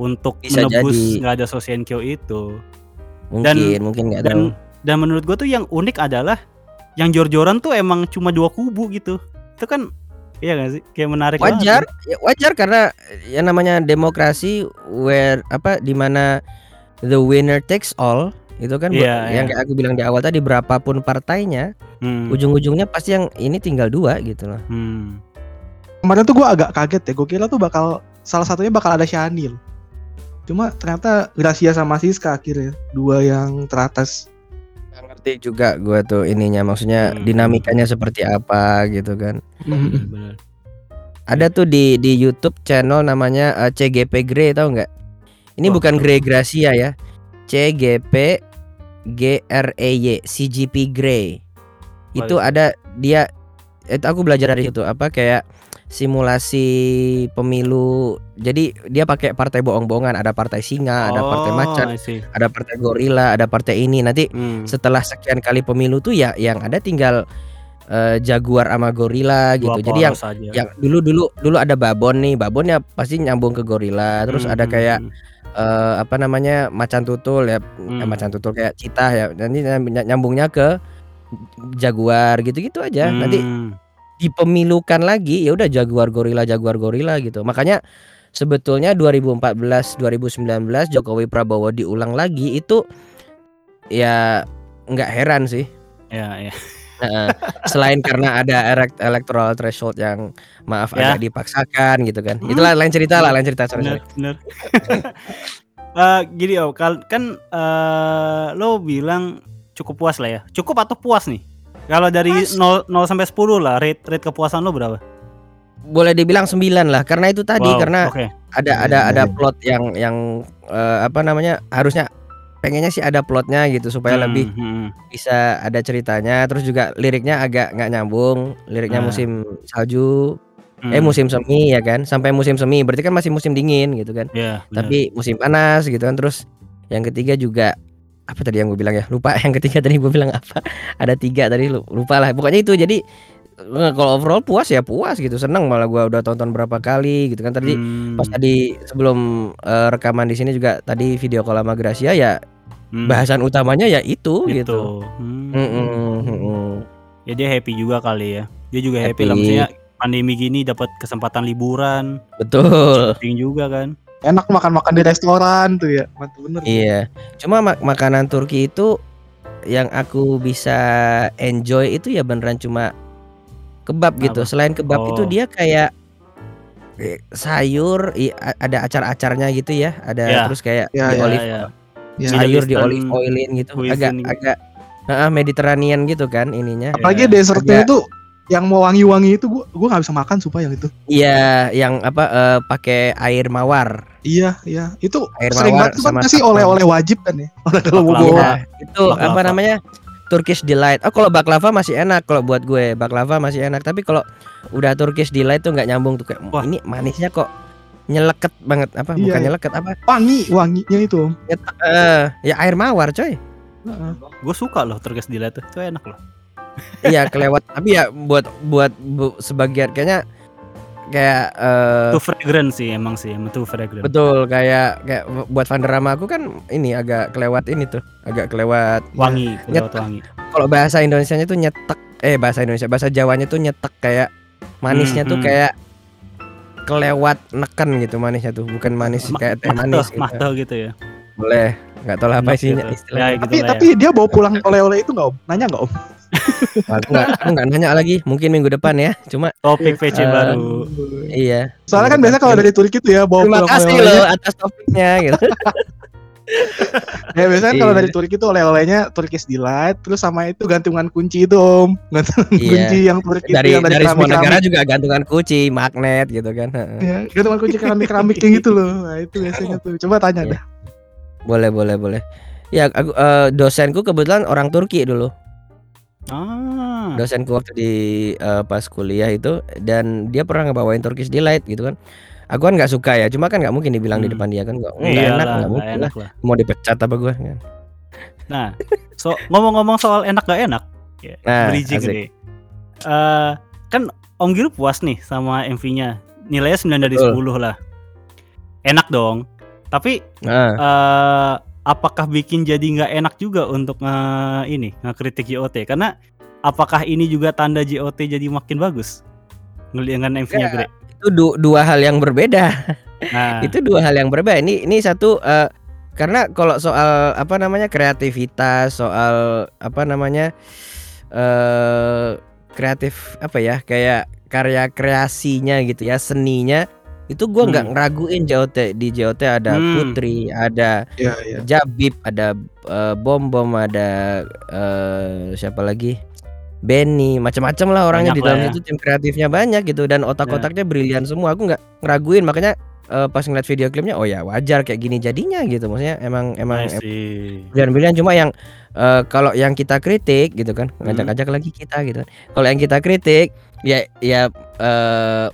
Untuk bisa menebus nggak ada Sosenkyo itu mungkin, dan mungkin gak dan, dan menurut gue tuh yang unik adalah yang jor-joran tuh emang cuma dua kubu gitu, itu kan iya nggak sih kayak menarik wajar banget. Ya, wajar karena yang namanya demokrasi where apa dimana the winner takes all itu kan yeah, yang yeah. kayak aku bilang di awal tadi, berapapun partainya hmm. ujung-ujungnya pasti yang ini tinggal dua gitu loh. hmm. Kemarin tuh gue agak kaget ya, gue kira tuh bakal salah satunya bakal ada Shani, cuma ternyata Gracia sama Siska akhirnya dua yang teratas. Nggak ngerti juga gue tuh ininya, maksudnya hmm. dinamikanya seperti apa gitu kan. hmm. Benar. Ada tuh di di YouTube channel namanya uh, C G P Grey, tau nggak? Ini oh, bukan Grey Gracia ya, C G P G R E Y C G P Grey. Oh, itu ya. Ada dia itu aku belajar dari itu apa kayak simulasi pemilu. Jadi dia pakai partai bohong-bohongan, ada partai singa, ada oh, partai macan, ada partai gorila, ada partai ini. Nanti hmm. setelah sekian kali pemilu tuh ya yang ada tinggal uh, jaguar sama gorila gitu. Dua Jadi yang aja. yang dulu-dulu dulu ada babon nih. Babonnya pasti nyambung ke gorila. Terus hmm. ada kayak uh, apa namanya? macan tutul ya, hmm. ya macan tutul kayak citah ya. Nanti nyambungnya ke jaguar gitu-gitu aja. Hmm. Nanti dipemilukan lagi ya udah jaguar gorila jaguar gorila gitu. Makanya sebetulnya dua ribu empat belas dua ribu sembilan belas Jokowi Prabowo diulang lagi itu ya nggak heran sih ya, ya. Nah, selain karena ada elekt- electoral threshold yang maaf ya. Agak dipaksakan gitu kan. hmm. Itulah lain cerita lah lain cerita sorry, bener, sorry. Bener. uh, gini om oh, kan uh, lo bilang cukup puas lah ya, cukup atau puas nih? Kalau dari nol sampai sepuluh lah, rate rate kepuasan lo berapa? Boleh dibilang sembilan lah, karena itu tadi wow, karena okay. ada ada ada plot yang yang uh, apa namanya harusnya pengennya sih ada plotnya gitu supaya hmm, lebih hmm. bisa ada ceritanya. Terus juga liriknya agak nggak nyambung, liriknya hmm. musim salju, hmm. eh musim semi ya kan, sampai musim semi berarti kan masih musim dingin gitu kan. Yeah, tapi musim panas gitu kan. Terus yang ketiga juga apa tadi yang gue bilang ya lupa yang ketiga tadi gue bilang apa ada tiga tadi lupa lah pokoknya itu. Jadi kalau overall puas ya puas gitu, seneng malah gue udah tonton berapa kali gitu kan tadi. hmm. Pas tadi sebelum uh, rekaman di sini juga tadi video call sama Gracia ya, hmm. bahasan utamanya ya itu gitu, gitu. Hmm. Hmm. Hmm. Hmm. Ya dia happy juga kali ya, dia juga happy, happy. Lah maksudnya pandemi gini dapat kesempatan liburan. Betul. Shopping juga kan. Enak makan-makan di restoran tuh ya. Mantap bener. Iya. Kan? Cuma mak- makanan Turki itu yang aku bisa enjoy itu ya beneran cuma kebab gitu. Apa? Selain kebab oh. itu dia kayak sayur, ada acar-acarnya gitu ya. Ada yeah. terus kayak yeah, di yeah, olive yeah. Yeah. sayur di olive oilin gitu. Agak gitu. agak uh, Mediterranean gitu kan ininya. Apalagi yeah. dessertnya agak, itu yang mau wangi-wangi itu gua gua nggak bisa makan supaya yang itu. Iya, yang apa uh, pakai air mawar. Iya, iya. Itu air sering banget kan kasih oleh-oleh wajib kan ya. Kalau mau bawa itu baklava. Apa namanya? Turkish Delight. Oh, kalau baklava masih enak kalau buat gue. Baklava masih enak, tapi kalau udah Turkish Delight tuh nggak nyambung tuh kayak wah, ini manisnya kok nyeleket banget apa? Iya, bukan iya. nyeleket apa? Wangi, wanginya itu. Ya, uh, ya air mawar, coy. Uh-uh. Gue suka loh Turkish Delight tuh. Itu enak loh. Iya kelewat, tapi ya buat buat bu, sebagian kayaknya kayak uh, too fragrant sih emang sih, too fragrant. Betul, kayak kayak buat Vanderama aku kan ini agak kelewat ini tuh, agak kelewat wangi, ya, kelewat wangi. Kalau bahasa Indonesianya tuh nyetek, eh bahasa Indonesia, bahasa Jawanya tuh nyetek kayak manisnya hmm, tuh hmm. kayak kelewat neken gitu manisnya tuh, bukan manis Ma- kayak teh manis gitu. Mahto gitu ya. Boleh, nggak tahu lah apa isinya istilahnya. Ya, gitu tapi lah, ya. Tapi dia bawa pulang oleh-oleh itu nggak om? Nanya nggak om? Aku nggak, aku nggak nanya lagi. Mungkin minggu depan ya. Cuma topik P C uh, baru. Iya. Soalnya kan biasa kalau dari Turki itu ya bawa pulang oleh-oleh. Terima kasih loh atas topiknya. Gitu. Ya biasanya kalau dari Turki itu oleh-olehnya Turkish Delight. Terus sama itu gantungan kunci itu om. Gantungan iya. kunci yang Turki dari, itu yang dari, dari semua negara juga gantungan kunci, magnet gitu kan. Ya, gantungan kunci keramik-keramik yang gitu loh. Nah itu biasanya tuh. Coba tanya dah. Boleh, boleh, boleh. Ya, aku, uh, dosenku kebetulan orang Turki dulu. Ah. Dosenku waktu di uh, pas kuliah itu, dan dia pernah ngebawain Turkish Delight gitu kan. Aku kan nggak suka ya, cuma kan nggak mungkin dibilang hmm. di depan dia kan nggak enak, nggak mungkin enak lah. Mau dipecat apa gue? Kan? Nah, so ngomong-ngomong soal enak gak enak, yeah. nah, berijing nih. Uh, kan Om Giru puas nih sama M V-nya, nilainya sembilan dari sepuluh uh. lah. Enak dong. Tapi nah. uh, apakah bikin jadi nggak enak juga untuk uh, ini ngekritik J O T? Karena apakah ini juga tanda J O T jadi makin bagus ngelihat dengan M V-nya Grey? Itu du- dua hal yang berbeda. Nah. Itu dua hal yang berbeda. Ini ini satu uh, karena kalau soal apa namanya kreativitas, soal apa namanya uh, kreatif apa ya kayak karya kreasinya gitu ya seninya. Itu gue nggak hmm. ngeraguin J O T. Di J O T ada hmm. Putri, ada yeah, yeah. Jabib, ada uh, Bom-Bom, ada uh, siapa lagi, Benny, macam-macam lah orangnya banyak di dalamnya ya. Itu tim kreatifnya banyak gitu dan otak-otaknya yeah. brilian semua. Aku nggak ngeraguin, makanya uh, pas ngeliat video klipnya oh ya wajar kayak gini jadinya gitu. Maksudnya emang emang brilian-brilian, cuma yang uh, kalau yang kita kritik gitu kan hmm. ngajak-ngajak lagi kita gitu kan. Kalau yang kita kritik ya ya uh,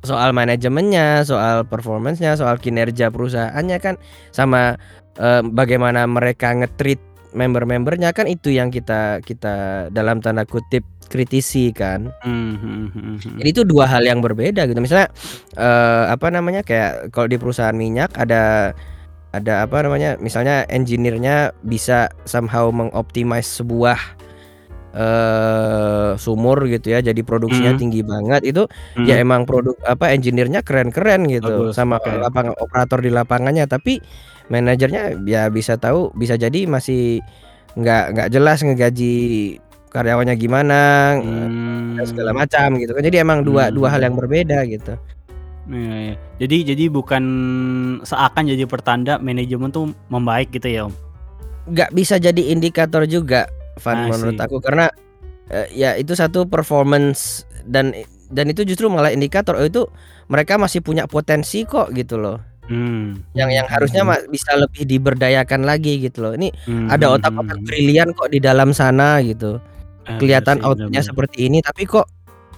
soal manajemennya, soal performance-nya, soal kinerja perusahaannya kan, sama e, bagaimana mereka nge-treat member-membernya kan, itu yang kita kita dalam tanda kutip kritisi kan. Mm-hmm. Jadi itu dua hal yang berbeda gitu. Misalnya e, apa namanya kayak kalau di perusahaan minyak ada ada apa namanya misalnya engineer-nya bisa somehow mengoptimize sebuah Uh, sumur gitu ya, jadi produksinya mm. tinggi banget itu mm. ya emang produk apa engineer-nya keren-keren gitu. Bagus, sama okay. lapang, operator di lapangannya, tapi manajernya ya bisa tahu bisa jadi masih nggak nggak jelas ngegaji karyawannya gimana mm. segala macam gitu kan. Jadi emang dua mm. dua hal yang berbeda gitu. Ya, ya. Jadi jadi bukan seakan jadi pertanda manajemen tuh membaik gitu ya om? Nggak bisa jadi indikator juga. Fan nah, menurut sih. Aku karena uh, ya itu satu performance dan dan itu justru malah indikator oh, itu mereka masih punya potensi kok gitu loh. Hmm. Yang yang harusnya hmm. ma- bisa lebih diberdayakan lagi gitu loh. Ini hmm. ada otak-otak hmm. brilian kok di dalam sana gitu. Eh, kelihatan outputnya seperti ini tapi kok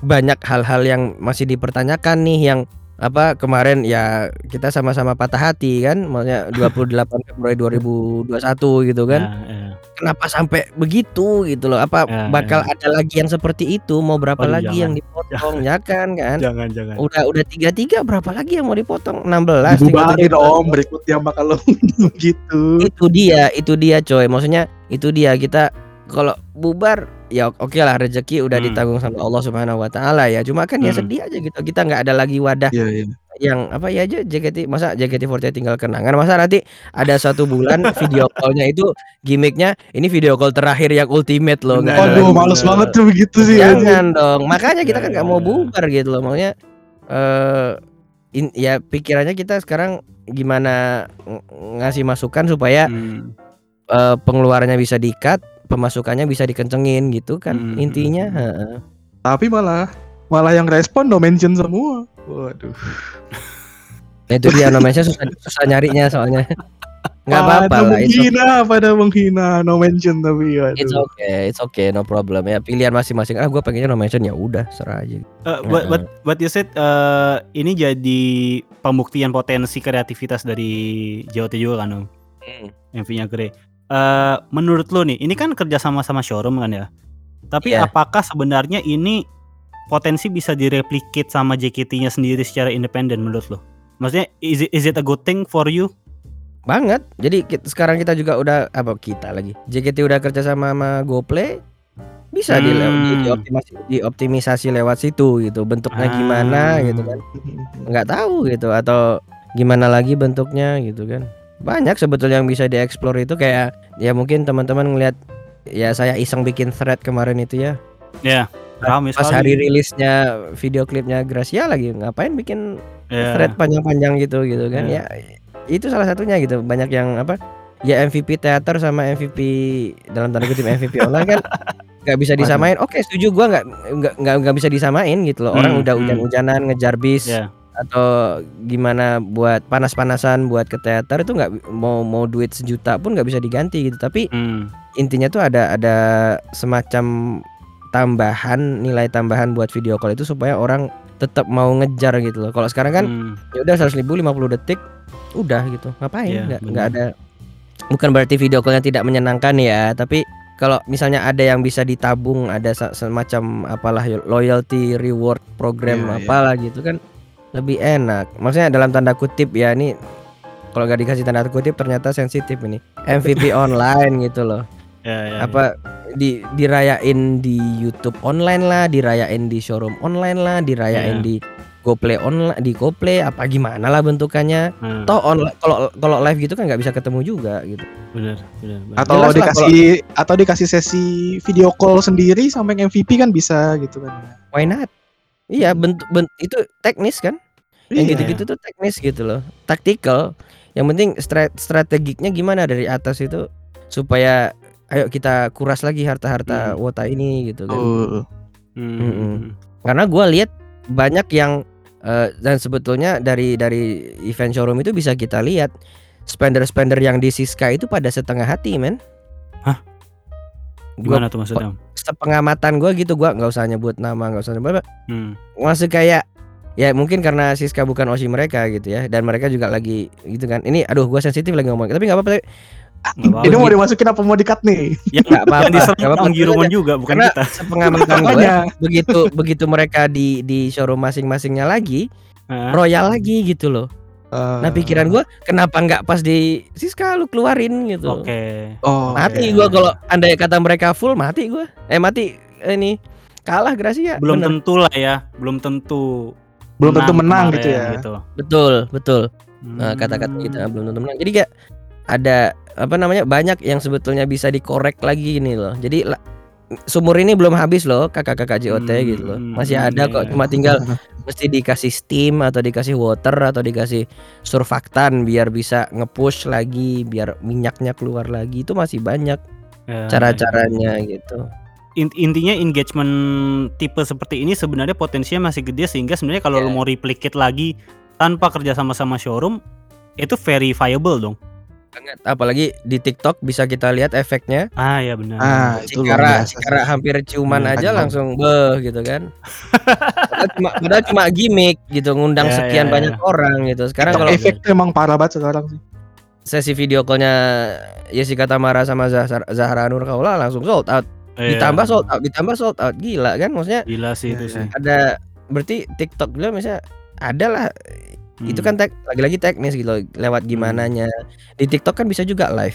banyak hal-hal yang masih dipertanyakan nih yang apa kemarin ya kita sama-sama patah hati kan maksudnya dua puluh delapan Februari dua ribu dua puluh satu gitu kan. Ya, ya. Kenapa sampai begitu gitu loh. Apa ya, bakal ya. Ada lagi yang seperti itu. Mau berapa Aduh, lagi jangan. Yang dipotong ya kan kan. Jangan jangan. Udah udah tiga puluh tiga berapa lagi yang mau dipotong? enam belas Dibubarin om berikutnya bakal lo gitu. Itu dia, itu dia coy. Maksudnya itu dia kita kalau bubar ya oke okay lah, rezeki udah hmm. ditanggung sama Allah Subhanahu Wa Taala ya. Cuma kan hmm. ya sedih aja gitu, kita nggak ada lagi wadah yeah, yeah. yang apa ya aja J K T, masa J K T empat puluh delapan tinggal kenangan, masa nanti ada satu bulan video callnya itu gimmicknya ini video call terakhir yang ultimate loh. Nah, aduh males gitu banget tuh begitu sih. Jangan ya, dong, makanya kita kan nggak mau bubar gitu loh, maunya uh, in, ya pikirannya kita sekarang gimana ng- ngasih masukan supaya hmm. uh, pengeluarannya bisa di-cut, pemasukannya bisa dikencengin gitu kan hmm. intinya. Heeh. Tapi malah malah yang respon no mention semua. Waduh. Nah, itu dia no mention susah, susah nyarinya soalnya. Enggak apa-apa lah itu. Menghina pada menghina no mention tapi waduh. It's okay, it's okay, no problem ya. Pilihan masing-masing. Ah, gua pengennya no mention ya udah, serah aja. Uh, but, but but you said uh, ini jadi pembuktian potensi kreativitas dari J O T juga kan, Om. Hmm. M V-nya Grey. Uh, menurut lo nih, ini kan kerja sama sama showroom kan ya. Tapi yeah. apakah sebenarnya ini potensi bisa direplicate sama J K T-nya sendiri secara independen menurut lo? Maksudnya is it, is it a good thing for you? Banget. Jadi kita, sekarang kita juga udah apa kita lagi. J K T udah kerja sama sama GoPlay, bisa hmm. di, dioptimisasi, dioptimisasi lewat situ gitu. Bentuknya hmm. gimana gitu kan? Nggak tahu gitu, atau gimana lagi bentuknya gitu kan? Banyak sebetulnya yang bisa dieksplor itu, kayak ya mungkin teman-teman ngelihat ya saya iseng bikin thread kemarin itu ya. Ya, yeah, pas hari rilisnya video klipnya Gracia lagi ngapain bikin yeah. thread panjang-panjang gitu gitu kan. Yeah. Ya itu salah satunya gitu. Banyak yang apa? Ya M V P teater sama M V P dalam tanda kutip M V P online kan enggak bisa disamain. Oke, okay, setuju gua enggak enggak enggak bisa disamain gitu loh. Orang hmm, udah hujan-hujanan hmm. ngejar bis. Yeah. Atau gimana buat panas-panasan buat ke teater itu nggak mau mau duit sejuta pun nggak bisa diganti gitu, tapi hmm. intinya tuh ada ada semacam tambahan nilai tambahan buat video call itu supaya orang tetap mau ngejar gitu loh. Kalau sekarang kan hmm. ya udah seratus ribu lima puluh detik udah gitu, ngapain nggak yeah, nggak ada. Bukan berarti video callnya tidak menyenangkan ya, tapi kalau misalnya ada yang bisa ditabung, ada semacam apalah loyalty reward program yeah, apalah yeah. gitu kan lebih enak. Maksudnya dalam tanda kutip ya, ini kalau gak dikasih tanda kutip ternyata sensitif ini M V P online gitu loh. Ya, ya, apa ya. di dirayain di YouTube online lah, dirayain di showroom online lah, dirayain ya. di GoPlay online, di GoPlay apa gimana lah bentukannya. Hmm. Toh online kalau kalau live gitu kan nggak bisa ketemu juga gitu. Benar, benar. Atau jelas dikasih kalo... atau dikasih sesi video call sendiri sampai M V P kan bisa gitu kan. Why not? Iya, bentuk bent- itu teknis kan, yang iya. gitu-gitu tuh teknis gitu loh, taktikal. Yang penting stra- strategiknya gimana dari atas itu supaya ayo kita kuras lagi harta-harta hmm. wota ini gitu kan. Oh. Hmm. Karena gue lihat banyak yang uh, dan sebetulnya dari dari event showroom itu bisa kita lihat spender-spender yang di Siska itu pada setengah hati men. Hah? Gimana gua, tuh maksudnya? Sepengamatan gue gitu, gue nggak usah nyebut nama, nggak usah nyebut apa. Hmm. Maksud kayak ya mungkin karena Siska bukan osi mereka gitu ya, dan mereka juga lagi gitu kan. Ini aduh gue sensitif lagi ngomong, tapi nggak apa-apa. Ini gitu. Mau dimasukin apa mau dikat nih? Ya nggak apa-apa. Diserang Om Giruman juga bukan karena kita. Sepengamatan gue begitu begitu mereka di di showroom masing-masingnya lagi huh? royal lagi gitu loh. Uh... Nah pikiran gue kenapa nggak pas di Siska lu keluarin gitu. Oke. Okay. Oh, mati okay. gue kalau andai kata mereka full mati gue. Eh mati ini kalah Gracia. Belum bener. tentu lah ya, belum tentu. Belum tentu menang, menang gitu ya. Gitu. Betul betul. Hmm. Nah, kata-kata kita belum tentu menang. Jadi gak ada apa namanya banyak yang sebetulnya bisa dikorek lagi ini loh. Jadi la- sumur ini belum habis loh kakak-kakak J O T hmm, gitu loh. Masih ada yeah. kok, cuma tinggal mesti dikasih steam atau dikasih water atau dikasih surfaktan biar bisa nge-push lagi, biar minyaknya keluar lagi. Itu masih banyak yeah, cara-caranya yeah. gitu. Int- intinya engagement tipe seperti ini sebenarnya potensinya masih gede, sehingga sebenarnya kalau yeah. lo mau replicate lagi tanpa kerja sama-sama showroom itu verifiable dong. Banget. Apalagi di TikTok bisa kita lihat efeknya. Ah ya benar. Ah, Cikara, Cikara hampir ciuman ya, aja kan. Langsung beh gitu kan. Padahal cuma, padahal cuma gimmick gitu, ngundang ya, sekian ya, ya. banyak orang gitu. Sekarang kalau efeknya emang parah banget sekarang sih. Sesi video call-nya Jessica Tamara sama Zahra, Zahra Nur Kaula langsung sold out. Ya, ditambah sold out, ditambah sold out. Gila kan maksudnya? Gila sih ya, itu sih. Ada berarti TikTok dulu misalnya adalah Hmm. itu kan tek, lagi-lagi teknis gitu lewat gimananya. Di TikTok kan bisa juga live.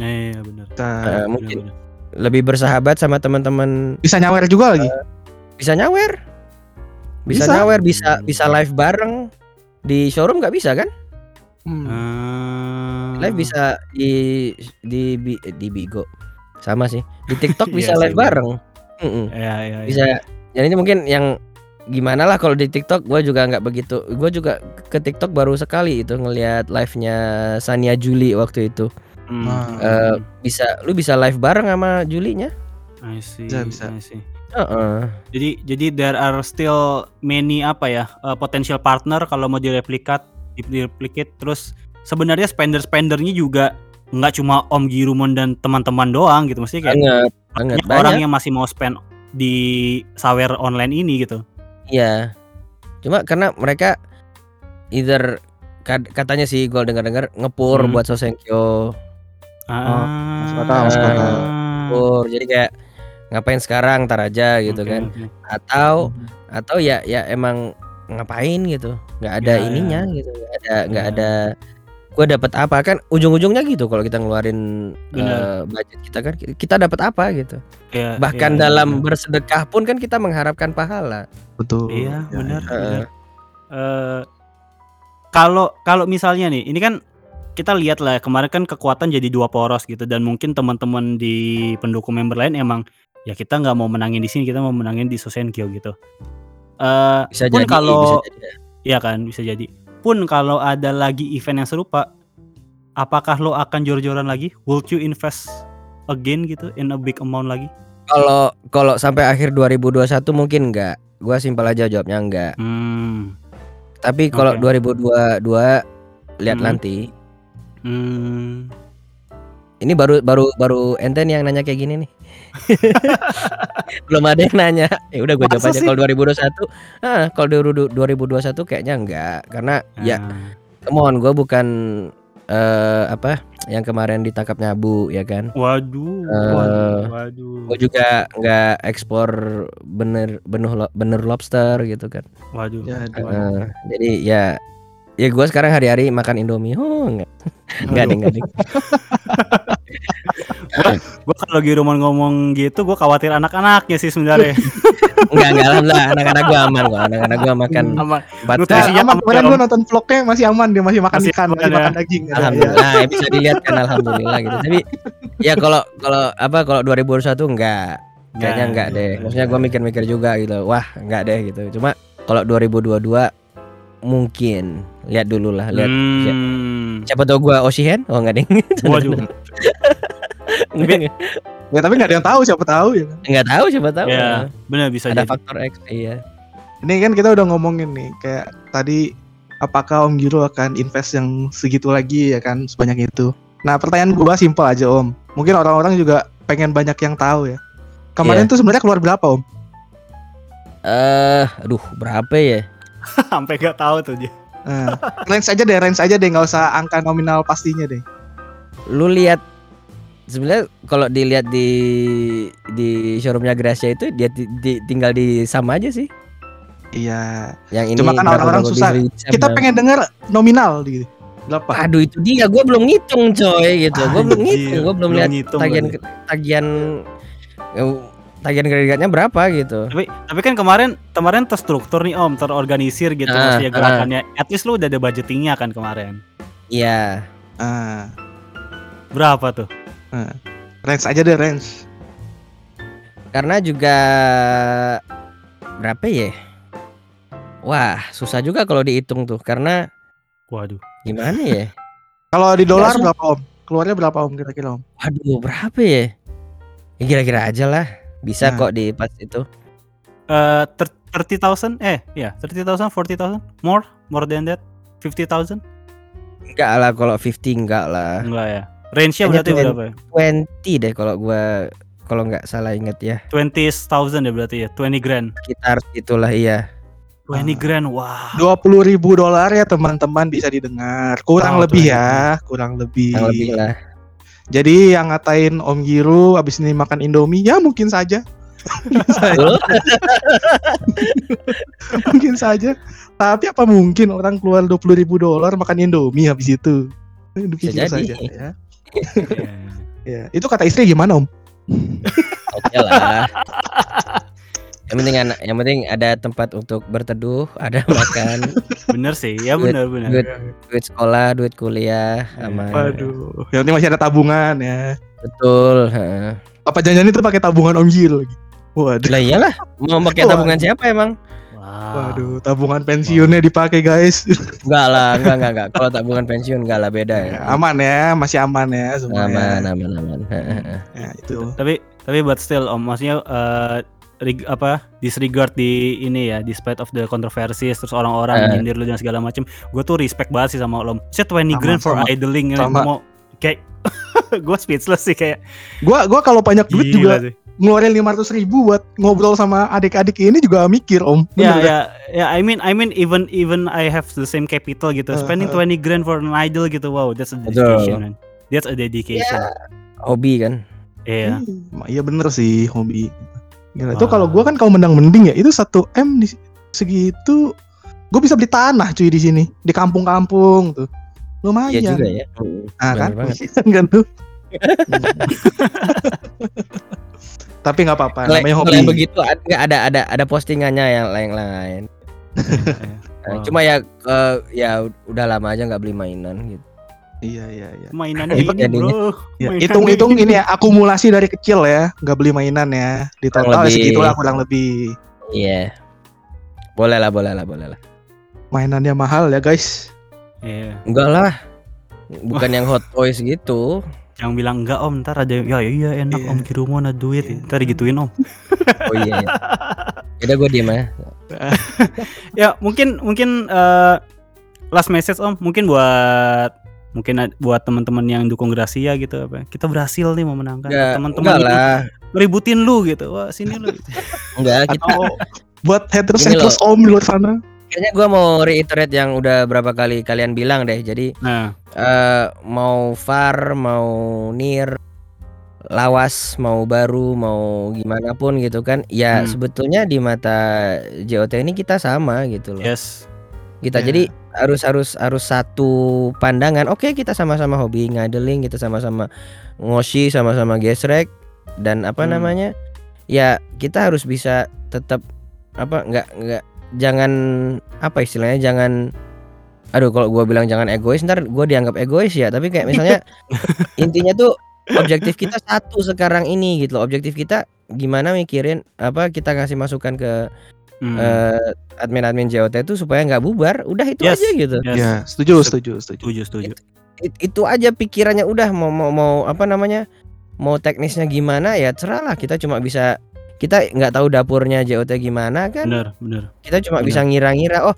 Iya, ya, benar. Nah, mungkin bener. lebih bersahabat sama teman-teman. Bisa nyawer juga lagi. Uh, bisa nyawer. Bisa, bisa nyawer, bisa bisa live bareng. Di showroom nggak bisa kan? Hmm. Live bisa di di di, di Bigo. Sama sih. Di TikTok bisa yeah, live bareng. Heeh. Yeah, yeah, yeah. Bisa. Jadi ini mungkin yang gimana lah kalau di TikTok gue juga nggak begitu. Gue juga ke TikTok baru sekali itu ngelihat live-nya Sanya Juli waktu itu. Hmm. Uh, bisa lu bisa live bareng sama Julinya. I see. Bisa, bisa. I see. Uh-uh. Jadi jadi there are still many apa ya uh, potential partner kalau mau direplikat, direplicate. Terus sebenarnya spender-spendernya juga nggak cuma Om Giruman dan teman-teman doang gitu, mesti kayak banget, banyak banyak. Orang yang masih mau spend di sawer online ini gitu. Iya, cuma karena mereka either katanya sih gue dengar-dengar ngepur hmm. buat sosenkyo, ah, sepatah, sepatah, ngepur, jadi kayak ngapain sekarang tar aja gitu okay, kan, okay. atau hmm. atau ya ya emang ngapain gitu, nggak ada ya, ininya ya. gitu, nggak ada nggak ya. ada, gue dapat apa kan, ujung-ujungnya gitu kalau kita ngeluarin uh, budget kita kan, kita dapat apa gitu, ya, bahkan ya, dalam ya. bersedekah pun kan kita mengharapkan pahala. Betul. Iya, ya, benar. Kalau uh, kalau misalnya nih, ini kan kita lihat lah kemarin kan kekuatan jadi dua poros gitu, dan mungkin teman-teman di pendukung member lain emang ya kita nggak mau menangin di sini, kita mau menangin di Sosenkyo gitu. Uh, bisa pun kalau ya kan bisa jadi. Pun kalau ada lagi event yang serupa, apakah lo akan jor-joran lagi? Would you invest again gitu in a big amount lagi? Kalau kalau sampai akhir dua ribu dua puluh satu mungkin enggak. Gua simpel aja jawabnya enggak. Hmm. Tapi kalau okay. dua ribu dua puluh dua lihat hmm. nanti. Hmm. Ini baru baru baru enten yang nanya kayak gini nih. Belum ada yang nanya. Ya udah gue jawab aja kalau dua ribu dua puluh satu. Ah, kalau dua ribu dua puluh satu kayaknya enggak, karena ah. ya come on, gue bukan uh, apa yang kemarin ditangkap nyabu ya kan. Waduh, uh, waduh, waduh. Gue juga enggak ekspor bener bener bener lobster gitu kan. Waduh. Ya, aduh, uh, waduh. Jadi ya ya gue sekarang hari-hari makan Indomie. Oh, enggak. Enggak ding, enggak ding. Gue kalau Giruman ngomong gitu, gue khawatir anak-anaknya sih sebenarnya. Enggak, enggak alhamdulillah anak-anak gue aman kok. Anak-anak gue makan batas. Aman. Kemarin gue nonton vlognya masih aman, dia masih makan masih ikan, masih makan daging. Alhamdulillah, ya. Bisa dilihat kan alhamdulillah gitu. Tapi ya kalau kalau apa kalau dua ribu dua puluh satu enggak. Kayaknya enggak deh. Maksudnya gue mikir-mikir juga gitu. Wah, enggak deh gitu. Cuma kalau dua ribu dua puluh dua mungkin lihat dulu lah, lihat hmm. siapa tau gue Oshihen, oh nggak ding, waduh, tapi nggak tapi nggak ada yang tahu siapa tahu ya, nggak tahu siapa tahu, ya, benar bisa ada jadi. Faktor X, iya. Ini kan kita udah ngomongin nih kayak tadi apakah Om Giro akan invest yang segitu lagi ya kan sebanyak itu. Nah pertanyaan gue simpel aja Om, mungkin orang-orang juga pengen banyak yang tahu ya. Kemarin yeah. tuh sebenarnya keluar berapa Om? Eh, uh, aduh berapa ya? Sampai gak tahu tuh dia. Nah, range aja deh, range aja deh, nggak usah angka nominal pastinya deh. Lu lihat sebenarnya kalau dilihat di di showroomnya Gracia itu dia di, di, tinggal di sama aja sih. Iya. Yang ini cuma kan orang-orang susah. Kita pengen dengar nominal gitu. Berapa? Aduh itu dia, gue belum ngitung coy gitu. Gue belum ngitung, gue belum lihat tagihan tagihan tagihan kreditnya berapa gitu. Tapi tapi kan kemarin kemarin terstruktur nih Om, terorganisir gitu ah, maksudnya gerakannya. Ah. At least lu udah ada budgetingnya kan kemarin. Iya. Yeah. Ah. Berapa tuh? Ah. Range aja deh range. Karena juga berapa ya? Wah susah juga kalau dihitung tuh karena. Waduh. Gimana ya? Kalau di dolar berapa Om? Keluarnya berapa Om kira-kira Om? Waduh berapa ya? Ya kira-kira aja lah. Bisa nah. kok di pas itu uh, thirty thousand eh ya yeah, thirty thousand forty thousand more more than that fifty thousand enggak lah kalau fifty enggak lah enggak ya range-nya berarti berapa twenty deh kalau gua kalau enggak salah ingat ya twenty thousand ya berarti ya twenty grand sekitar itulah iya twenty grand wah wow. dua puluh ribu dolar ya teman-teman bisa didengar kurang wow, lebih ya kurang lebih kurang lebih lah. Jadi yang ngatain Om Giru abis ini makan Indomie, ya mungkin saja. Mungkin saja. Tapi apa mungkin orang keluar dua puluh ribu dolar makan Indomie habis itu? Mungkin saja. Ya. Ya, itu kata istri gimana Om? Oke lah. Yang penting anak, yang penting ada tempat untuk berteduh, ada makan. Bener sih, ya bener duit, bener. Duit, duit sekolah, duit kuliah, aman. Waduh, yang penting masih ada tabungan ya. Betul. Ha. Apa janjian itu pakai tabungan Om Gil? Waduh. Lah iyalah, mau pakai tabungan siapa emang? Wow. Waduh, tabungan pensiunnya wow. dipakai guys. Enggak lah, enggak enggak enggak. Kalau tabungan pensiun enggak lah, beda ya. Aman ya, masih aman ya semuanya. Aman, aman, aman. Ya, itu. Tapi tapi but still Om, maksudnya uh, Rig, apa disregard di ini ya, despite of the controversies, terus orang-orang menyindir uh, lu dan segala macam. Gue tuh respect banget sih sama lo. Set twenty grand for sama, idling sama. Mau kayak gue speechless sih kayak. Gue gue kalau banyak duit gila juga sih. Ngeluarin lima ratus ribu buat ngobrol sama adik-adik ini juga mikir Om. Ya ya ya, I mean I mean even even I have the same capital gitu. Spending uh, uh, twenty grand for an idol gitu. Wow, that's a dedication. Man. That's a dedication. Yeah. Hobi kan. Iya. Yeah. Iya bener sih hobi. Gila, wow. Itu kalau gue kan kalau mendang-mending ya itu satu M di segitu gue bisa beli tanah cuy di sini di kampung-kampung tuh lumayan ya juga ya nah, kan kan tuh tapi nggak apa-apa namanya hobi begitu nggak ada ada ada postingannya yang lain-lain wow. Cuma ya uh, ya udah lama aja nggak beli mainan gitu. Iya iya iya. Mainannya ini bro. Hitung-hitung ya, ini ya akumulasi dari kecil ya, enggak beli mainan ya. Di total segitulah kurang lebih. Iya. Yeah. Boleh lah, boleh lah, boleh lah. Mainannya mahal ya, guys. Iya. Yeah. Enggak lah. Bukan yang Hot Toys gitu. Yang bilang enggak Om, ntar ada ya iya enak yeah. Om Giruman ada duit, yeah. Ntar digituin Om. Oh iya. iya. Udah gue diem ya. Ya, mungkin mungkin uh, last message Om, mungkin buat mungkin buat teman-teman yang dukung Gracia gitu apa. Kita berhasil nih memenangkan ya, teman-teman ributin lu gitu. Wah, sini lu. Enggak, kita buat haters-haters Om di luar sana. Kayaknya gua mau reiterate yang udah berapa kali kalian bilang deh. Jadi nah. uh, mau far, mau near, lawas, mau baru, mau gimana pun gitu kan. Ya hmm. sebetulnya di mata J O T ini kita sama gitu loh. Yes. Kita yeah. jadi harus harus harus satu pandangan. Oke, kita sama-sama hobi ngadeling, kita sama-sama ngoshi, sama-sama gesrek dan apa hmm. namanya? Ya, kita harus bisa tetap apa enggak enggak jangan apa istilahnya jangan aduh kalau gua bilang jangan egois ntar gua dianggap egois ya, tapi kayak misalnya intinya tuh objektif kita satu sekarang ini gitu loh. Objektif kita gimana mikirin apa kita kasih masukan ke Hmm. Uh, admin-admin J O T itu supaya nggak bubar, udah itu yes, aja gitu. Yes. Ya, setuju, setuju, setuju, setuju, setuju. It, it, itu aja pikirannya udah mau, mau mau apa namanya, mau teknisnya gimana ya terserahlah. Kita cuma bisa kita nggak tahu dapurnya J O T gimana kan? Benar, benar. Kita cuma bener. Bisa ngira-ngira. Oh,